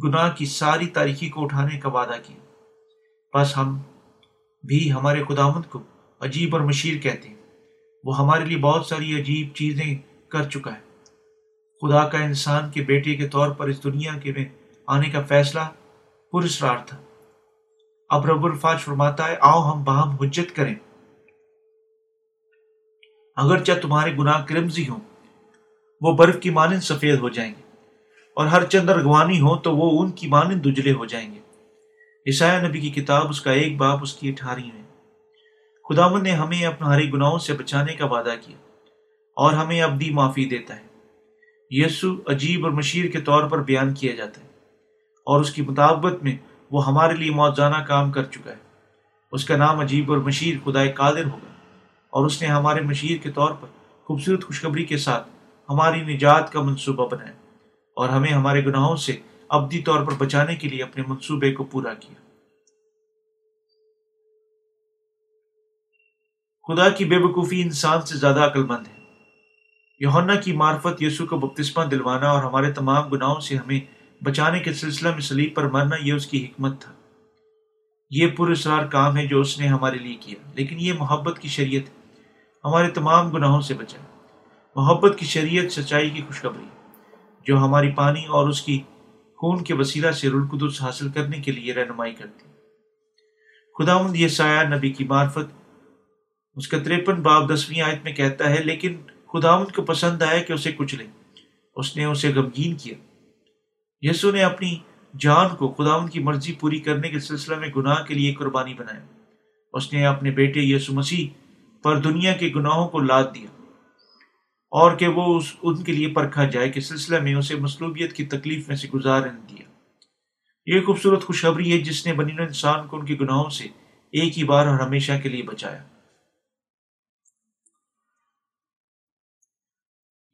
گناہ کی ساری تاریکی کو اٹھانے کا وعدہ کیا۔ بس ہم بھی ہمارے خداوند کو عجیب اور مشیر کہتے ہیں۔ وہ ہمارے لیے بہت ساری عجیب چیزیں کر چکا ہے۔ خدا کا انسان کے بیٹے کے طور پر اس دنیا کے میں آنے کا فیصلہ پر اسرار تھا۔ اب رب الفاظ فرماتا ہے، آؤ ہم باہم حجت کریں، اگرچہ تمہارے گناہ کرمزی ہوں وہ برف کی مانند سفید ہو جائیں گے، اور ہر چند ارغوانی ہوں تو وہ اون کی مانند اجلے ہو جائیں گے۔ عیسائی نبی کی کتاب اس کا ایک باب اس کی اٹھارہویں ہے۔ خداوند نے ہمیں ہمارے گناہوں سے بچانے کا وعدہ کیا اور ہمیں ابدی معافی دیتا ہے۔ یسوع عجیب اور مشیر کے طور پر بیان کیا جاتا ہے، اور اس کی مطابقت میں وہ ہمارے لیے معجزانہ کام کر چکا ہے۔ اس کا نام عجیب اور مشیر، خدائے قادر ہوگا، اور اس نے ہمارے مشیر کے طور پر خوبصورت خوشخبری کے ساتھ ہماری نجات کا منصوبہ بنایا اور ہمیں ہمارے گناہوں سے ابدی طور پر بچانے کے لیے اپنے منصوبے کو پورا کیا۔ خدا کی بے وقوفی انسان سے زیادہ عقل مند ہے۔ یوحنا کی معرفت، یسوع کو بپتسمہ دلوانا اور ہمارے تمام گناہوں سے ہمیں بچانے کے سلسلہ میں صلیب پر مرنا، یہ اس کی حکمت تھا۔ یہ پر اسرار کام ہے جو اس نے ہمارے لیے کیا، لیکن یہ محبت کی شریعت ہمارے تمام گناہوں سے بچائے۔ محبت کی شریعت سچائی کی خوشخبری جو ہماری پانی اور اس کی خون کے وسیلہ سے روح القدس حاصل کرنے کے لیے رہنمائی کرتی۔ خداوند یسعیاہ نبی کی معرفت اس کا تریپن باب دسویں آیت میں کہتا ہے، لیکن خداوند کو پسند آیا کہ اسے کچلے، اس نے اسے غمگین کیا۔ یسوع نے اپنی جان کو خداوند کی مرضی پوری کرنے کے سلسلہ میں گناہ کے لیے قربانی بنایا۔ اس نے اپنے بیٹے یسوع مسیح پر دنیا کے گناہوں کو لاد دیا، اور کہ وہ اس ان کے لیے پرکھا جائے کہ سلسلہ میں اسے مصلوبیت کی تکلیف میں سے گزارنے دیا۔ یہ خوبصورت خوشخبری ہے جس نے بنی نوع انسان کو ان کے گناہوں سے ایک ہی بار اور ہمیشہ کے لیے بچایا۔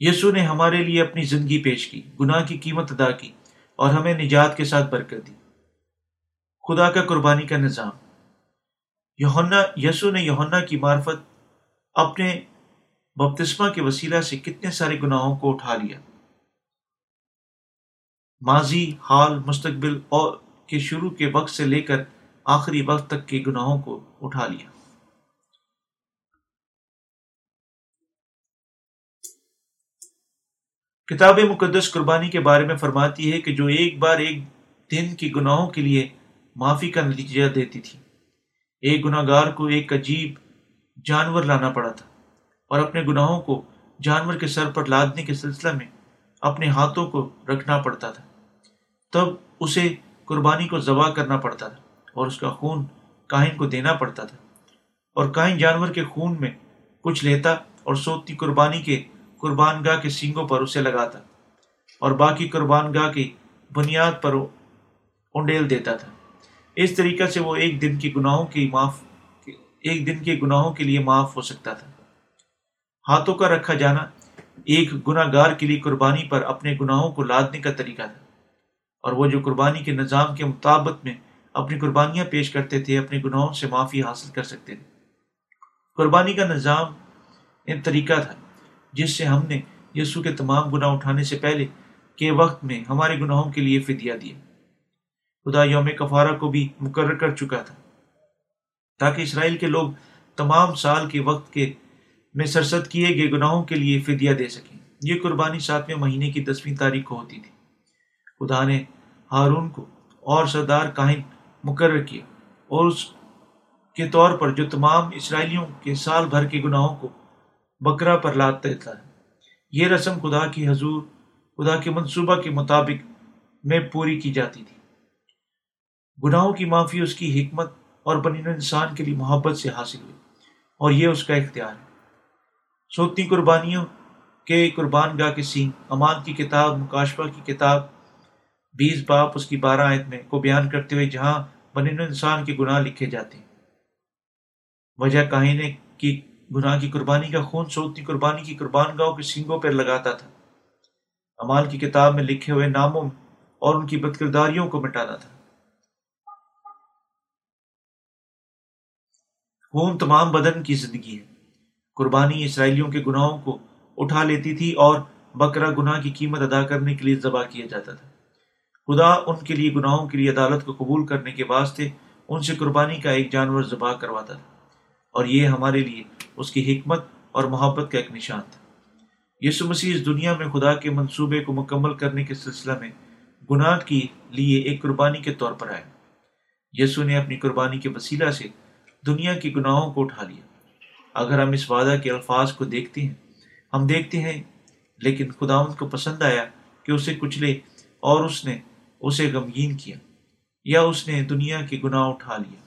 یسوع نے ہمارے لیے اپنی زندگی پیش کی، گناہ کی قیمت ادا کی اور ہمیں نجات کے ساتھ برکت دی۔ خدا کا قربانی کا نظام۔ یوحنا یسوع نے یوحنا کی معرفت اپنے بپتسمہ کے وسیلہ سے کتنے سارے گناہوں کو اٹھا لیا۔ ماضی، حال، مستقبل اور کے شروع کے وقت سے لے کر آخری وقت تک کے گناہوں کو اٹھا لیا۔ کتاب مقدس قربانی کے بارے میں فرماتی ہے کہ جو ایک بار ایک دن کے گناہوں کے لیے معافی کا نتیجہ دیتی تھی، ایک گناہگار کو ایک عجیب جانور لانا پڑا تھا اور اپنے گناہوں کو جانور کے سر پر لادنے کے سلسلہ میں اپنے ہاتھوں کو رکھنا پڑتا تھا، تب اسے قربانی کو ذبح کرنا پڑتا تھا اور اس کا خون کاہن کو دینا پڑتا تھا، اور کاہن جانور کے خون میں کچھ لیتا اور سوتی قربانی کے قربان گاہ کے سینگوں پر اسے لگاتا اور باقی قربان گاہ کی بنیاد پر انڈیل دیتا تھا۔ اس طریقہ سے وہ ایک دن کے گناہوں کی معاف ایک دن کے گناہوں کے لیے معاف ہو سکتا تھا۔ ہاتھوں کا رکھا جانا ایک گناہ گار کے لیے قربانی پر اپنے گناہوں کو لادنے کا طریقہ تھا، اور وہ جو قربانی کے نظام کے مطابق میں اپنی قربانیاں پیش کرتے تھے، اپنے گناہوں سے معافی حاصل کر سکتے تھے۔ قربانی کا نظام ان طریقہ تھا جس سے ہم نے یسوع کے تمام گناہ اٹھانے سے پہلے کے وقت میں ہمارے گناہوں کے لیے فدیہ دیا۔ خدا یوم کفارہ کو بھی مقرر کر چکا تھا تاکہ اسرائیل کے لوگ تمام سال کے وقت کے میں سرزد کیے گئے گناہوں کے لیے فدیہ دے سکیں۔ یہ قربانی ساتویں مہینے کی دسویں تاریخ کو ہوتی تھی۔ خدا نے ہارون کو اور سردار کاہن مقرر کیا، اور اس کے طور پر جو تمام اسرائیلیوں کے سال بھر کے گناہوں کو بکرا پر لاد دیتا ہے۔ یہ رسم خدا کی حضور خدا کے منصوبہ کے مطابق میں پوری کی جاتی تھی۔ گناہوں کی معافی اس کی حکمت اور بنی نوع انسان کے لیے محبت سے حاصل ہوئی، اور یہ اس کا اختیار ہے۔ سوتی قربانیوں کے قربان گاہ کے سین، امان کی کتاب مکاشفہ کی کتاب بیس باب اس کی بارہ آیت میں کو بیان کرتے ہوئے، جہاں بنی نوع انسان کے گناہ لکھے جاتے ہیں۔ وجہ کاہنے کی گناہ کی قربانی کا خون سوتی قربانی کی قربان گاہوں کے سینگوں پر لگاتا تھا، امان کی کتاب میں لکھے ہوئے ناموں اور ان کی بدکرداریوں کو مٹانا تھا۔ خون تمام بدن کی زندگی ہے۔ قربانی اسرائیلیوں کے گناہوں کو اٹھا لیتی تھی، اور بکرا گناہ کی قیمت ادا کرنے کے لیے ذبح کیا جاتا تھا۔ خدا ان کے لیے گناہوں کے لیے عدالت کو قبول کرنے کے واسطے ان سے قربانی کا ایک جانور ذبح کرواتا تھا، اور یہ ہمارے لیے اس کی حکمت اور محبت کا ایک نشان تھا۔ یسوع مسیح اس دنیا میں خدا کے منصوبے کو مکمل کرنے کے سلسلہ میں گناہ کے لیے ایک قربانی کے طور پر آئے۔ یسوع نے اپنی قربانی کے وسیلہ سے دنیا کے گناہوں کو اٹھا لیا۔ اگر ہم اس وعدہ کے الفاظ کو دیکھتے ہیں، ہم دیکھتے ہیں لیکن خداوند کو پسند آیا کہ اسے کچلے، اور اس نے اسے غمگین کیا، یا اس نے دنیا کے گناہ اٹھا لیا۔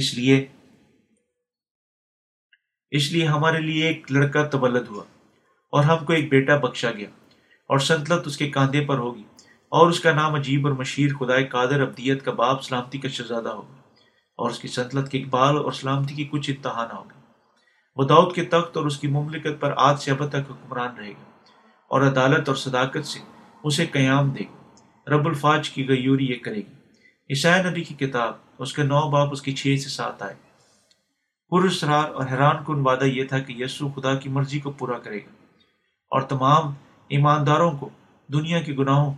اس لیے اس لیے ہمارے لیے ایک لڑکا تولد ہوا، اور ہم کو ایک بیٹا بخشا گیا، اور سلطنت اس کے کاندھے پر ہوگی، اور اس کا نام عجیب اور مشیر، خدا قادر، ابدیت کا باپ، سلامتی کا شہزادہ ہوگا، اور اس کی سلطنت کے اقبال اور سلامتی کی کچھ انتہا نہ ہوگی۔ وہ داؤد کے تخت اور اس کی مملکت پر آج سے اب تک حکمران رہے گا، اور عدالت اور صداقت سے اسے قیام دے گا۔ رب الفاظ کی غیوری یہ کرے گی۔ عیسائی نبی کی کتاب اس کے نو باب اس کی چھ سے سات آئے۔ پراسرار اور حیران کن وعدہ یہ تھا کہ یسوع خدا کی مرضی کو پورا کرے گا، اور تمام ایمانداروں کو دنیا کے گناہوں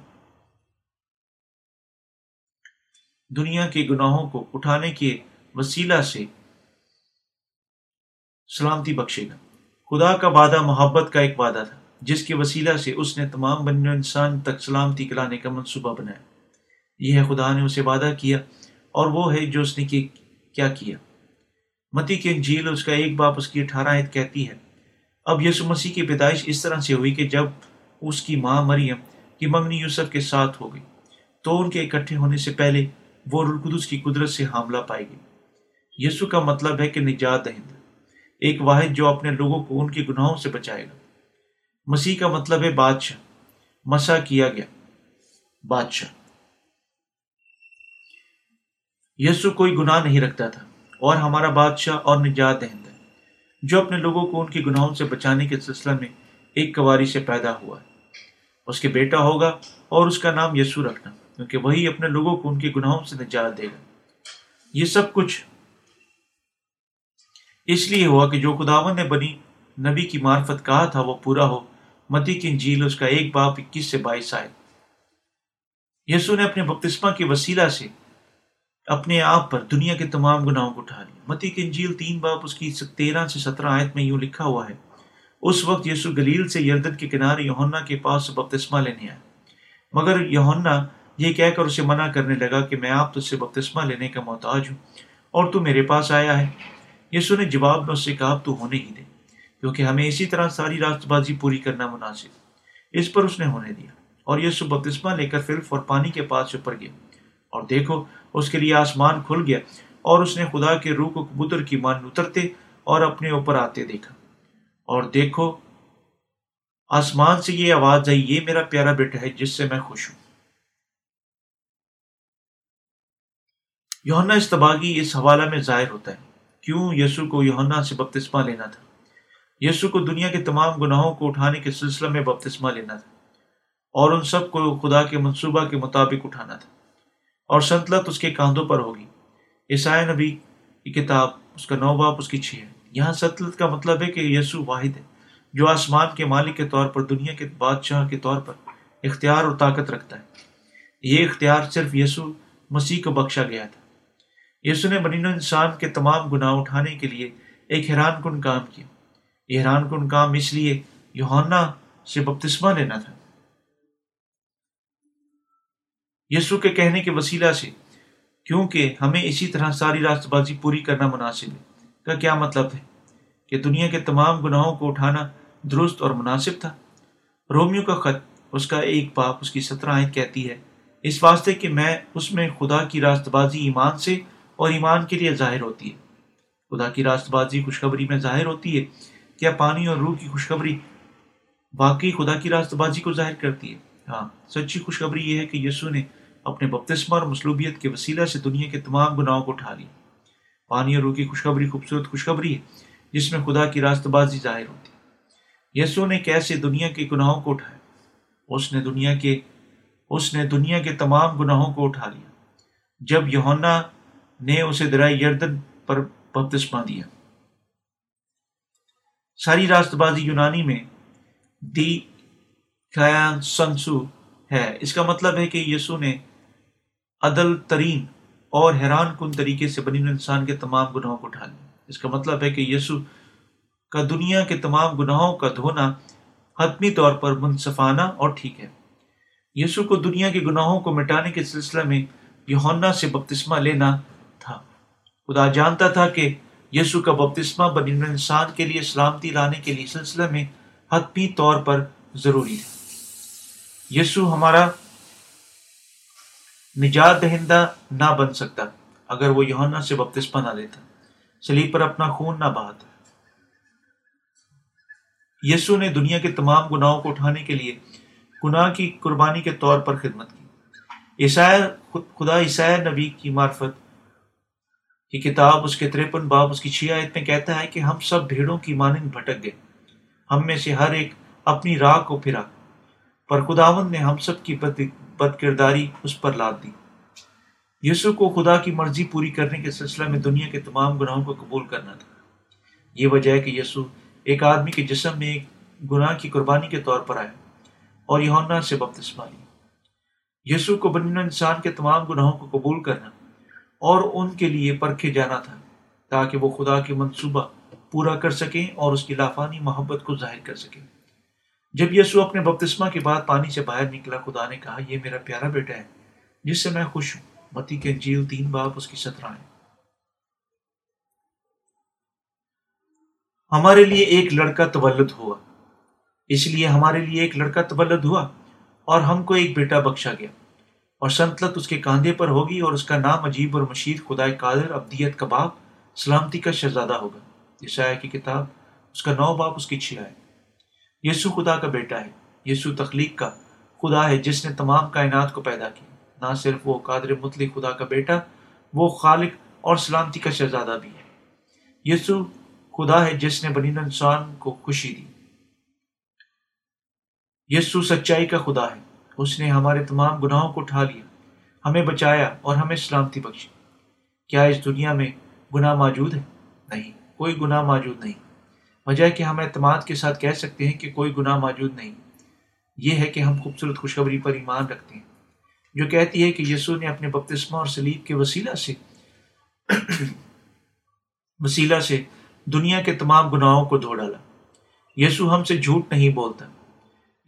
دنیا کے گناہوں کو اٹھانے کے وسیلہ سے سلامتی بخشے گا۔ خدا کا وعدہ محبت کا ایک وعدہ تھا، جس کے وسیلہ سے اس نے تمام بنی نوع انسان تک سلامتی کلانے کا منصوبہ بنایا۔ یہ خدا نے اسے وعدہ کیا، اور وہ ہے جو اس نے کیا کیا۔ متی کی انجیل اس کا ایک باب اس کی اٹھارہ آیت کہتی ہے، اب یسوع مسیح کی پیدائش اس طرح سے ہوئی کہ جب اس کی ماں مریم کی منگنی یوسف کے ساتھ ہو گئی، تو ان کے اکٹھے ہونے سے پہلے وہ روح القدس کی قدرت سے حاملہ پائی گئی۔ یسوع کا مطلب ہے کہ نجات دہندہ۔ ایک واحد جو اپنے لوگوں کو ان کے گناہوں سے بچائے گا۔ مسیح کا مطلب ہے بادشاہ، مسا کیا گیا بادشاہ۔ یسوع کوئی گناہ نہیں رکھتا تھا اور ہمارا بادشاہ اور نجات دہندہ جو اپنے لوگوں کو ان کے گناہوں سے بچانے کے سلسلہ میں ایک کواری سے پیدا ہوا ہے۔ اس کے بیٹا ہوگا اور اس کا نام یسوع رکھنا، کیونکہ وہی اپنے لوگوں کو ان کے گناہوں سے نجات دے گا۔ یہ سب کچھ اس لیے ہوا کہ جو خداوند نے بنی نبی کی معرفت کہا تھا وہ پورا ہو۔ متی کی انجیل اس کا ایک باب اکیس سے بائیس آئے۔ یسوع نے اپنے بپتسمہ کے وسیلہ سے اپنے آپ پر دنیا کے تمام گناہوں کو اٹھا لیا۔ متی کی انجیل تین باب اس کی تیرہ سے سترہ آیت میں یوں لکھا ہوا ہے، اس وقت یسوع گلیل سے یردن کے کنارے یوحنا کے پاس بپتسمہ لینے آیا، مگر یوحنا یہ کہہ کر اسے منع کرنے لگا کہ میں آپ تجھ سے بپتسمہ لینے کا محتاج ہوں اور تو میرے پاس آیا ہے۔ یسوع نے جواب میں اس سے کہا تو ہونے ہی دے، کیونکہ ہمیں اسی طرح ساری راست بازی پوری کرنا مناسب۔ اس پر اس نے ہونے دیا اور یسوع بپتسمہ لے کر فلف اور پانی کے پاس اوپر گیا، اور دیکھو اس کے لیے آسمان کھل گیا اور اس نے خدا کے روح کو کبوتر کی مانند اترتے اور اپنے اوپر آتے دیکھا، اور دیکھو آسمان سے یہ آواز آئی، یہ میرا پیارا بیٹا ہے جس سے میں خوش ہوں۔ یوحنا استباغی اس حوالہ میں ظاہر ہوتا ہے، کیوں یسوع کو یوحنا سے بپتسمہ لینا تھا۔ یسوع کو دنیا کے تمام گناہوں کو اٹھانے کے سلسلہ میں بپتسمہ لینا تھا اور ان سب کو خدا کے منصوبہ کے مطابق اٹھانا تھا، اور سنتلت اس کے کاندھوں پر ہوگی۔ عیسائی نبی کی کتاب اس کا نو باب اس کی چھ ہے۔ یہاں سنتلت کا مطلب ہے کہ یسوع واحد ہے جو آسمان کے مالک کے طور پر دنیا کے بادشاہ کے طور پر اختیار اور طاقت رکھتا ہے۔ یہ اختیار صرف یسوع مسیح کو بخشا گیا تھا۔ یسوع نے بنی نوع انسان کے تمام گناہ اٹھانے کے لیے ایک حیران کن کام کیا۔ یہ حیران کن کام اس لیے یوحنا سے بپتسمہ لینا تھا۔ یسوع کے کہنے کے وسیلہ سے، کیونکہ ہمیں اسی طرح ساری راست بازی پوری کرنا مناسب ہے، کا کیا مطلب ہے؟ کہ دنیا کے تمام گناہوں کو اٹھانا درست اور مناسب تھا۔ رومیو کا خط اس کا ایک باب اس کی سترہ آیت کہتی ہے، اس واسطے کہ میں اس میں خدا کی راست بازی ایمان سے اور ایمان کے لیے ظاہر ہوتی ہے۔ خدا کی راست بازی خوشخبری میں ظاہر ہوتی ہے۔ کیا پانی اور روح کی خوشخبری واقعی خدا کی راست بازی کو ظاہر کرتی ہے؟ ہاں، سچی خوشخبری یہ ہے کہ یسوع نے اپنے بپتسمہ اور مصلوبیت کے وسیلہ سے دنیا کے تمام گناہوں کو اٹھا لیا۔ پانی اور روح کی خوشخبری خوبصورت خوشخبری ہے جس میں خدا کی راست بازی ظاہر ہوتی ہے۔ یسوع نے کیسے دنیا کے گناہوں کو اٹھایا؟ اس نے دنیا کے اس نے دنیا کے تمام گناہوں کو اٹھا لیا۔ جب یوحنا نے اسے درائے یردن پر بپتسمہ دیا، ساری راست بازی یونانی میں دی کھیان سنسو ہے۔ اس کا مطلب ہے کہ یسوع نے عدل ترین اور حیران کن طریقے سے بنی نوع انسان کے تمام گناہوں کو اٹھا لیا۔ اس کا مطلب ہے کہ یسوع کا دنیا کے تمام گناہوں کا دھونا حتمی طور پر منصفانہ اور ٹھیک ہے۔ یسوع کو دنیا کے گناہوں کو مٹانے کے سلسلہ میں یوحنا سے بپتسمہ لینا تھا۔ خدا جانتا تھا کہ یسوع کا بپتسمہ بنی نوع انسان کے لیے سلامتی لانے کے لیے سلسلہ میں حتمی طور پر ضروری ہے۔ یسوع ہمارا نجات دہندہ نہ بن سکتا اگر وہ یوحنا سے بپتسمہ نہ لیتا، صلیب پر اپنا خون نہ بہاتا۔ یسوع نے دنیا کے تمام گناہوں کو اٹھانے کے لیے گناہ کی قربانی کے طور پر خدمت کی۔ عیسائی خدا عیسائی نبی کی معرفت کی کتاب اس کے تریپن باب اس کی چھ آیت میں کہتا ہے کہ ہم سب بھیڑوں کی مانند بھٹک گئے، ہم میں سے ہر ایک اپنی راہ کو پھرا، پر خداوند نے ہم سب کی بد کرداری اس پر لاد دی۔ یسوع کو خدا کی مرضی پوری کرنے کے سلسلہ میں دنیا کے تمام گناہوں کو قبول کرنا تھا۔ یہ وجہ ہے کہ یسوع ایک آدمی کے جسم میں ایک گناہ کی قربانی کے طور پر آیا اور یوحنا سے بپتسمہ لیا۔ یسوع کو بنی نوع انسان کے تمام گناہوں کو قبول کرنا اور ان کے لیے پرکھے جانا تھا، تاکہ وہ خدا کے منصوبہ پورا کر سکیں اور اس کی لافانی محبت کو ظاہر کر سکیں۔ جب یسوع اپنے بپتسمہ کے بعد پانی سے باہر نکلا، خدا نے کہا، یہ میرا پیارا بیٹا ہے جس سے میں خوش ہوں۔ متی کی انجیل تین باب اس کی سترہ ہے۔ ہمارے لیے ایک لڑکا تولد ہوا، اس لیے ہمارے لیے ایک لڑکا تولد ہوا اور ہم کو ایک بیٹا بخشا گیا، اور سنتلت اس کے کاندھے پر ہوگی، اور اس کا نام عجیب اور مشیر، خدائے قادر، ابدیت کا باپ، سلامتی کا شہزادہ ہوگا۔ یشعیاہ کی کتاب اس کا نو باب اس کی چھ آیت۔ یسوع خدا کا بیٹا ہے، یسوع تخلیق کا خدا ہے جس نے تمام کائنات کو پیدا کی۔ نہ صرف وہ قادر مطلق خدا کا بیٹا، وہ خالق اور سلامتی کا شہزادہ بھی ہے۔ یسوع خدا ہے جس نے بنی انسان کو خوشی دی۔ یسوع سچائی کا خدا ہے، اس نے ہمارے تمام گناہوں کو اٹھا لیا، ہمیں بچایا اور ہمیں سلامتی بخشی۔ کیا اس دنیا میں گناہ موجود ہے؟ نہیں، کوئی گناہ موجود نہیں۔ وجہ کہ ہم اعتماد کے ساتھ کہہ سکتے ہیں کہ کوئی گناہ موجود نہیں، یہ ہے کہ ہم خوبصورت خوشخبری پر ایمان رکھتے ہیں جو کہتی ہے کہ یسوع نے اپنے بپتسمہ اور صلیب کے وسیلہ سے وسیلہ سے دنیا کے تمام گناہوں کو دھو ڈالا۔ یسوع ہم سے جھوٹ نہیں بولتا۔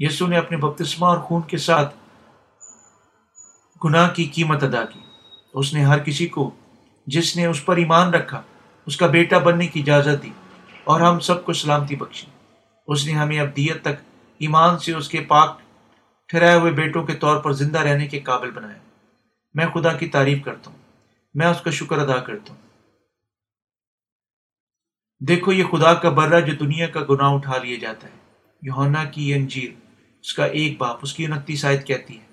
یسوع نے اپنے بپتسمہ اور خون کے ساتھ گناہ کی قیمت ادا کی۔ اس نے ہر کسی کو جس نے اس پر ایمان رکھا اس کا بیٹا بننے کی اجازت دی اور ہم سب کو سلامتی بخشی۔ اس نے ہمیں ابدیت تک ایمان سے اس کے پاک ٹھہرائے ہوئے بیٹوں کے طور پر زندہ رہنے کے قابل بنایا۔ میں خدا کی تعریف کرتا ہوں، میں اس کا شکر ادا کرتا ہوں۔ دیکھو، یہ خدا کا برہ جو دنیا کا گناہ اٹھا لیے جاتا ہے۔ یوحنا کی انجیل اس کا ایک باپ اس کی انتیس آیت کہتی ہے،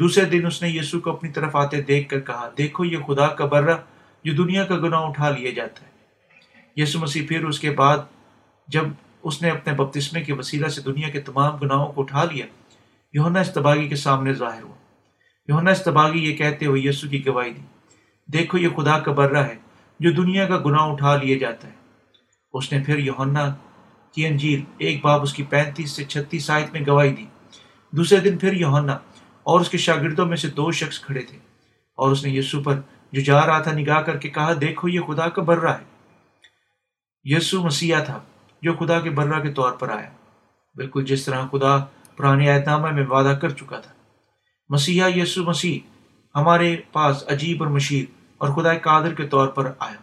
دوسرے دن اس نے یسوع کو اپنی طرف آتے دیکھ کر کہا، دیکھو یہ خدا کا برہ جو دنیا کا گناہ اٹھا لیے جاتا ہے۔ یسوع مسیح پھر اس کے بعد جب اس نے اپنے بپتسمے کے وسیلہ سے دنیا کے تمام گناہوں کو اٹھا لیا، یوحنا اصطباغی کے سامنے ظاہر ہوا۔ یوحنا اصطباغی یہ کہتے ہوئے یسوع کی گواہی دی، دیکھو یہ خدا کا برہ ہے جو دنیا کا گناہ اٹھا لیے جاتا ہے۔ اس نے پھر یوحنا کی انجیل ایک باب اس کی پینتیس سے چھتیس آیت میں گواہی دی، دوسرے دن پھر یوحنا اور اس کے شاگردوں میں سے دو شخص کھڑے تھے اور اس نے یسوع پر جو جا رہا تھا نگاہ کر کے کہا، دیکھو یہ خدا کا برہ ہے۔ یسوع مسیح تھا جو خدا کے برہ کے طور پر آیا، بالکل جس طرح خدا پرانے عہد نامہ میں وعدہ کر چکا تھا۔ مسیحا یسوع مسیح ہمارے پاس عجیب اور مشیر اور خدا قادر کے طور پر آیا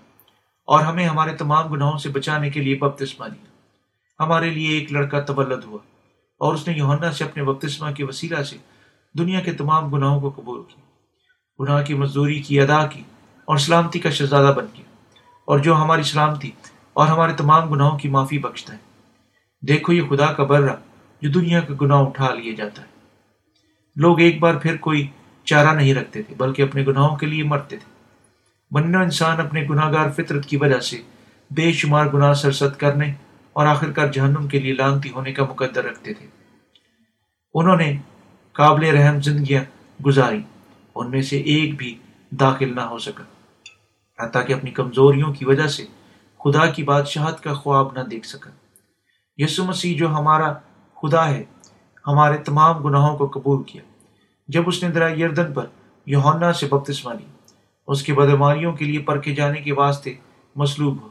اور ہمیں ہمارے تمام گناہوں سے بچانے کے لیے بپتسمہ دیا۔ ہمارے لیے ایک لڑکا تولد ہوا اور اس نے یوحنا سے اپنے بپتسمہ کے وسیلہ سے دنیا کے تمام گناہوں کو قبول کیا، گناہ کی مزدوری کی ادا کی اور سلامتی کا شہزادہ بن گیا، اور جو ہماری سلامتی اور ہمارے تمام گناہوں کی معافی بخشتا ہے۔ دیکھو یہ خدا کا برہ جو دنیا کا گناہ اٹھا لیے جاتا ہے۔ لوگ ایک بار پھر کوئی چارہ نہیں رکھتے تھے بلکہ اپنے گناہوں کے لیے مرتے تھے۔ بننا انسان اپنے گناہ گار فطرت کی وجہ سے بے شمار گناہ سرزد کرنے اور آخر کار جہنم کے لیے لعنتی ہونے کا مقدر رکھتے تھے۔ انہوں نے قابل رحم زندگیاں گزاری، ان میں سے ایک بھی داخل نہ ہو سکا، حتیٰ کہ اپنی کمزوریوں کی وجہ سے خدا کی بادشاہت کا خواب نہ دیکھ سکا۔ یسوع مسیح جو ہمارا خدا ہے، ہمارے تمام گناہوں کو قبول کیا۔ جب اس نے دریا یردن پر یوحنا سے بپتسمہ لی، اس کے بدعمالیوں کے لیے پرکھے جانے کے واسطے مصلوب ہو،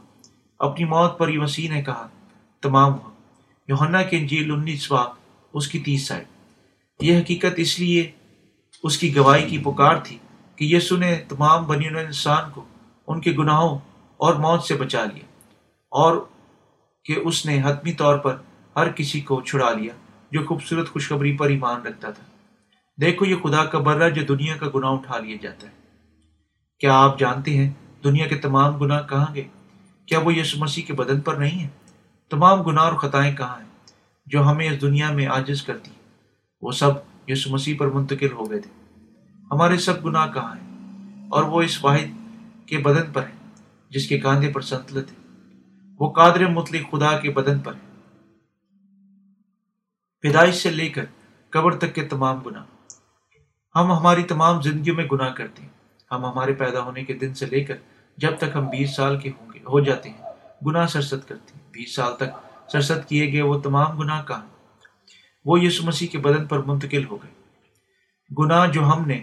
اپنی موت پر یہ مسیح نے کہا، تمام ہو۔ یوحنا کی انجیل انیس باب اس کی تیس آیت۔ یہ حقیقت اس لیے اس کی گواہی کی پکار تھی کہ یسوع نے تمام بنی نوع انسان کو ان کے گناہوں اور موت سے بچا لیا، اور کہ اس نے حتمی طور پر ہر کسی کو چھڑا لیا جو خوبصورت خوشخبری پر ایمان رکھتا تھا۔ دیکھو یہ خدا کا برہ جو دنیا کا گناہ اٹھا لیا جاتا ہے۔ کیا آپ جانتے ہیں دنیا کے تمام گناہ کہاں گئے؟ کیا وہ یسوع مسیح کے بدن پر نہیں ہیں؟ تمام گناہ اور خطائیں کہاں ہیں جو ہمیں اس دنیا میں عاجز کرتی ہیں؟ وہ سب یسوع مسیح پر منتقل ہو گئے تھے۔ ہمارے سب گناہ کہاں ہیں؟ اور وہ اس واحد کے بدن پر ہیں جس کے کاندھے پر سنتلت ہے۔ وہ قادر مطلق خدا کے بدن پر ہے۔ پیدائش سے لے کر قبر تک کے تمام گناہ۔ ہم ہماری تمام زندگیوں میں گناہ کرتے ہیں۔ ہم ہمارے پیدا ہونے کے دن سے لے کر جب تک ہم بیس سال کے ہوں گے ہو جاتے ہیں گناہ سرزد کرتے ہیں۔ بیس سال تک سرزد کیے گئے وہ تمام گناہ کہاں؟ وہ یسوع مسیح کے بدن پر منتقل ہو گئے۔ گناہ جو ہم نے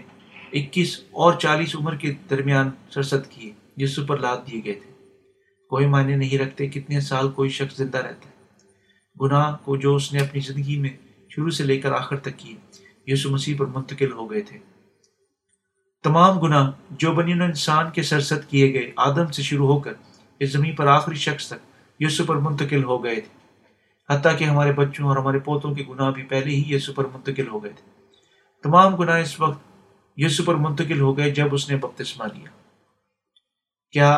اکیس اور چالیس عمر کے درمیان سرزد کیے یسوع پر لاد دیے گئے تھے۔ کوئی معنی نہیں رکھتے کتنے سال کوئی شخص زندہ رہتا ہے۔ گناہ کو جو اس نے اپنی زندگی میں شروع سے لے کر آخر تک کیے یسوع مسیح پر منتقل ہو گئے تھے۔ تمام گناہ جو بنی نوع انسان کے سرزد کیے گئے آدم سے شروع ہو کر اس زمین پر آخری شخص تک یسوع پر منتقل ہو گئے تھے، حتیٰ کہ ہمارے بچوں اور ہمارے پوتوں کے گناہ بھی پہلے ہی یسوع پر منتقل ہو گئے تھے۔ تمام گناہ اس وقت یسوع پر منتقل ہو گئے جب اس نے بپتسمہ لیا۔ کیا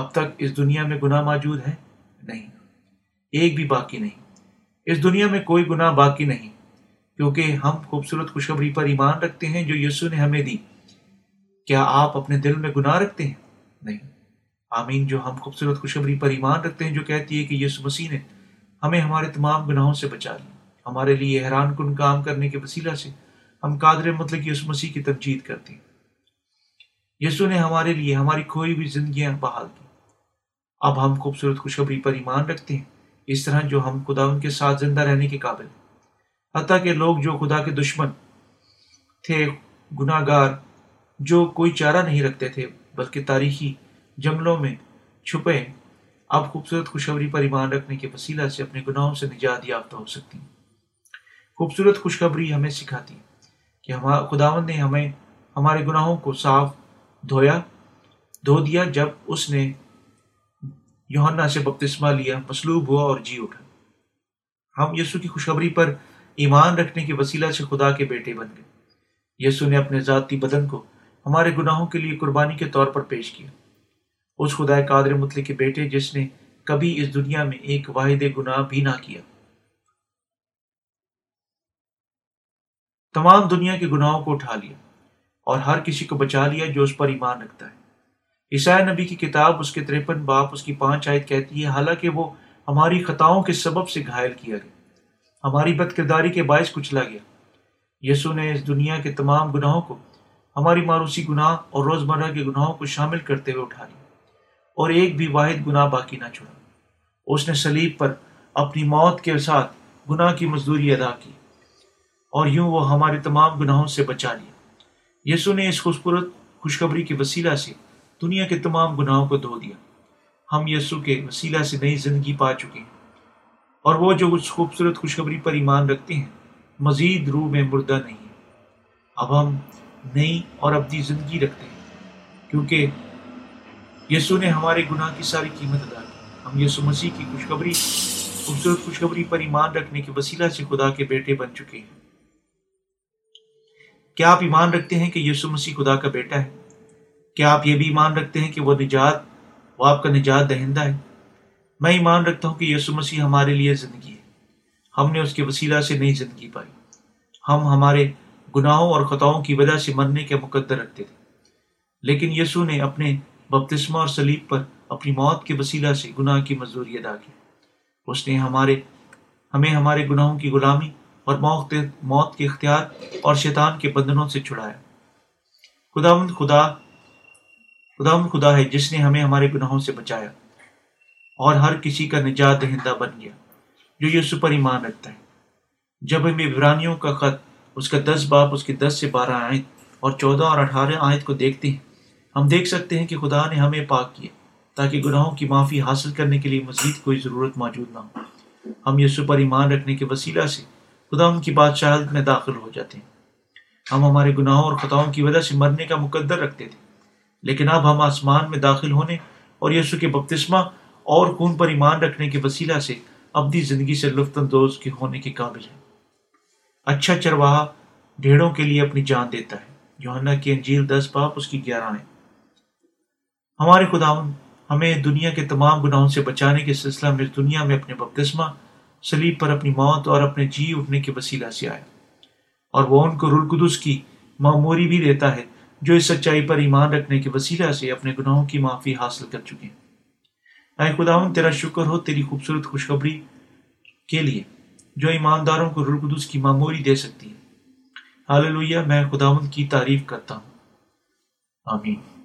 اب تک اس دنیا میں گناہ موجود ہے؟ نہیں، ایک بھی باقی نہیں، اس دنیا میں کوئی گناہ باقی نہیں، کیونکہ ہم خوبصورت خوشخبری پر ایمان رکھتے ہیں جو یسوع نے ہمیں دی۔ کیا آپ اپنے دل میں گناہ رکھتے ہیں؟ نہیں۔ آمین، جو ہم خوبصورت خوشخبری پر ایمان رکھتے ہیں جو کہتی ہے کہ یسوع مسیح نے ہمیں ہمارے تمام گناہوں سے بچا لیا، ہمارے لیے حیران کن کام کرنے کے وسیلہ سے ہم قادر مطلق یسوع مسیح کی تمجید کرتے ہیں۔ یسوع نے ہمارے لیے ہماری کھوئی ہوئی زندگیاں بحال کی۔ اب ہم خوبصورت خوشخبری پر ایمان رکھتے ہیں، اس طرح جو ہم خدا ان کے ساتھ زندہ رہنے کے قابل ہیں، حتیٰ کہ لوگ جو خدا کے دشمن تھے، گناہ گار جو کوئی چارہ نہیں رکھتے تھے بلکہ تاریخی جنگلوں میں چھپے، اب خوبصورت خوشخبری پر ایمان رکھنے کے وسیلہ سے اپنے گناہوں سے نجات یافتہ ہو سکتی ہیں۔ خوبصورت خوشخبری ہمیں سکھاتی کہ ہمارا خداوند نے ہمیں ہمارے گناہوں کو صاف دھویا دھو دیا جب اس نے یوحنا سے بپتسمہ لیا، مصلوب ہوا اور جی اٹھا۔ ہم یسوع کی خوشخبری پر ایمان رکھنے کے وسیلہ سے خدا کے بیٹے بن گئے۔ یسوع نے اپنے ذاتی بدن کو ہمارے گناہوں کے لیے قربانی کے طور پر پیش کیا۔ اس خدا قادر مطلق کے بیٹے جس نے کبھی اس دنیا میں ایک واحد گناہ بھی نہ کیا، تمام دنیا کے گناہوں کو اٹھا لیا اور ہر کسی کو بچا لیا جو اس پر ایمان رکھتا ہے۔ عیسائی نبی کی کتاب اس کے تریپن باپ اس کی پانچ آیت کہتی ہے، حالانکہ وہ ہماری خطاؤں کے سبب سے گھائل کیا گیا، ہماری بد کرداری کے باعث کچلا گیا۔ یسوع نے اس دنیا کے تمام گناہوں کو، ہماری ماروثی گناہ اور روزمرہ کے گناہوں کو شامل کرتے ہوئے اٹھا لیا اور ایک بھی واحد گناہ باقی نہ چھوڑا۔ اس نے صلیب پر اپنی موت کے ساتھ گناہ کی مزدوری ادا کی اور یوں وہ ہمارے تمام گناہوں سے بچا لیا۔ یسوع نے اس خوبصورت خوشخبری کے وسیلہ سے دنیا کے تمام گناہوں کو دھو دیا۔ ہم یسوع کے وسیلہ سے نئی زندگی پا چکے ہیں اور وہ جو اس خوبصورت خوشخبری پر ایمان رکھتے ہیں مزید روح میں مردہ نہیں ہے، اب ہم نئی اور ابدی زندگی رکھتے ہیں، کیونکہ یسوع نے ہمارے گناہ کی ساری قیمت ادا کی۔ ہم یسوع مسیح کی خوشخبری خوبصورت خوشخبری پر ایمان رکھنے کے وسیلہ سے خدا کے بیٹے بن چکے ہیں۔ کیا آپ ایمان رکھتے ہیں کہ یسوع مسیح خدا کا بیٹا ہے؟ کیا آپ یہ بھی ایمان رکھتے ہیں کہ وہ نجات وہ آپ کا نجات دہندہ ہے؟ میں ایمان رکھتا ہوں کہ یسوع مسیح ہمارے لیے زندگی ہے۔ ہم نے اس کے وسیلہ سے نئی زندگی پائی۔ ہم ہمارے گناہوں اور خطاؤں کی وجہ سے مرنے کے مقدر رکھتے تھے، لیکن یسوع نے اپنے بپتسمہ اور صلیب پر اپنی موت کے وسیلہ سے گناہ کی مزدوری ادا کی۔ اس نے ہمارے ہمیں ہمارے گناہوں کی غلامی اور موت کے اختیار اور شیطان کے بندھنوں سے چھڑایا۔ خداوند خدا خداوند خدا ہے جس نے ہمیں ہمارے گناہوں سے بچایا اور ہر کسی کا نجات دہندہ بن گیا جو یسوع پر ایمان رکھتا ہے۔ جب ہم عبرانیوں کا خط اس کا دس باپ اس کی دس سے بارہ آیت اور چودہ اور اٹھارہ آیت کو دیکھتے ہیں، ہم دیکھ سکتے ہیں کہ خدا نے ہمیں پاک کیا تاکہ گناہوں کی معافی حاصل کرنے کے لیے مزید کوئی ضرورت موجود نہ ہو۔ ہم یسوع پر ایمان رکھنے کے وسیلہ سے خدا ان کی بادشاہت میں داخل ہو جاتے ہیں۔ ہم ہمارے گناہوں اور خطاؤں کی وجہ سے مرنے کا مقدر رکھتے تھے، لیکن اب ہم آسمان میں داخل ہونے اور یسوع کے بپتسمہ اور خون پر ایمان رکھنے کے وسیلہ سے ابدی زندگی سے لطف اندوز کے ہونے کے قابل ہیں۔ اچھا چرواہا بھیڑوں کے لیے اپنی جان دیتا ہے، یوحنا کی انجیل دس باب اس کی گیارہ ہے۔ ہمارے خداوند ہمیں دنیا کے تمام گناہوں سے بچانے کے سلسلہ میں اس دنیا میں اپنے بپتسمہ، صلیب پر اپنی موت اور اپنے جی اٹھنے کے وسیلہ سے آیا، اور وہ ان کو روح القدس کی معموری بھی دیتا ہے جو اس سچائی پر ایمان رکھنے کے وسیلہ سے اپنے گناہوں کی معافی حاصل کر چکے ہیں۔ اے خداوند، تیرا شکر ہو تیری خوبصورت خوشخبری کے لیے جو ایمانداروں کو روح القدس کی معموری دے سکتی ہے۔ ہاللویہ، میں خداوند کی تعریف کرتا ہوں۔ آمین۔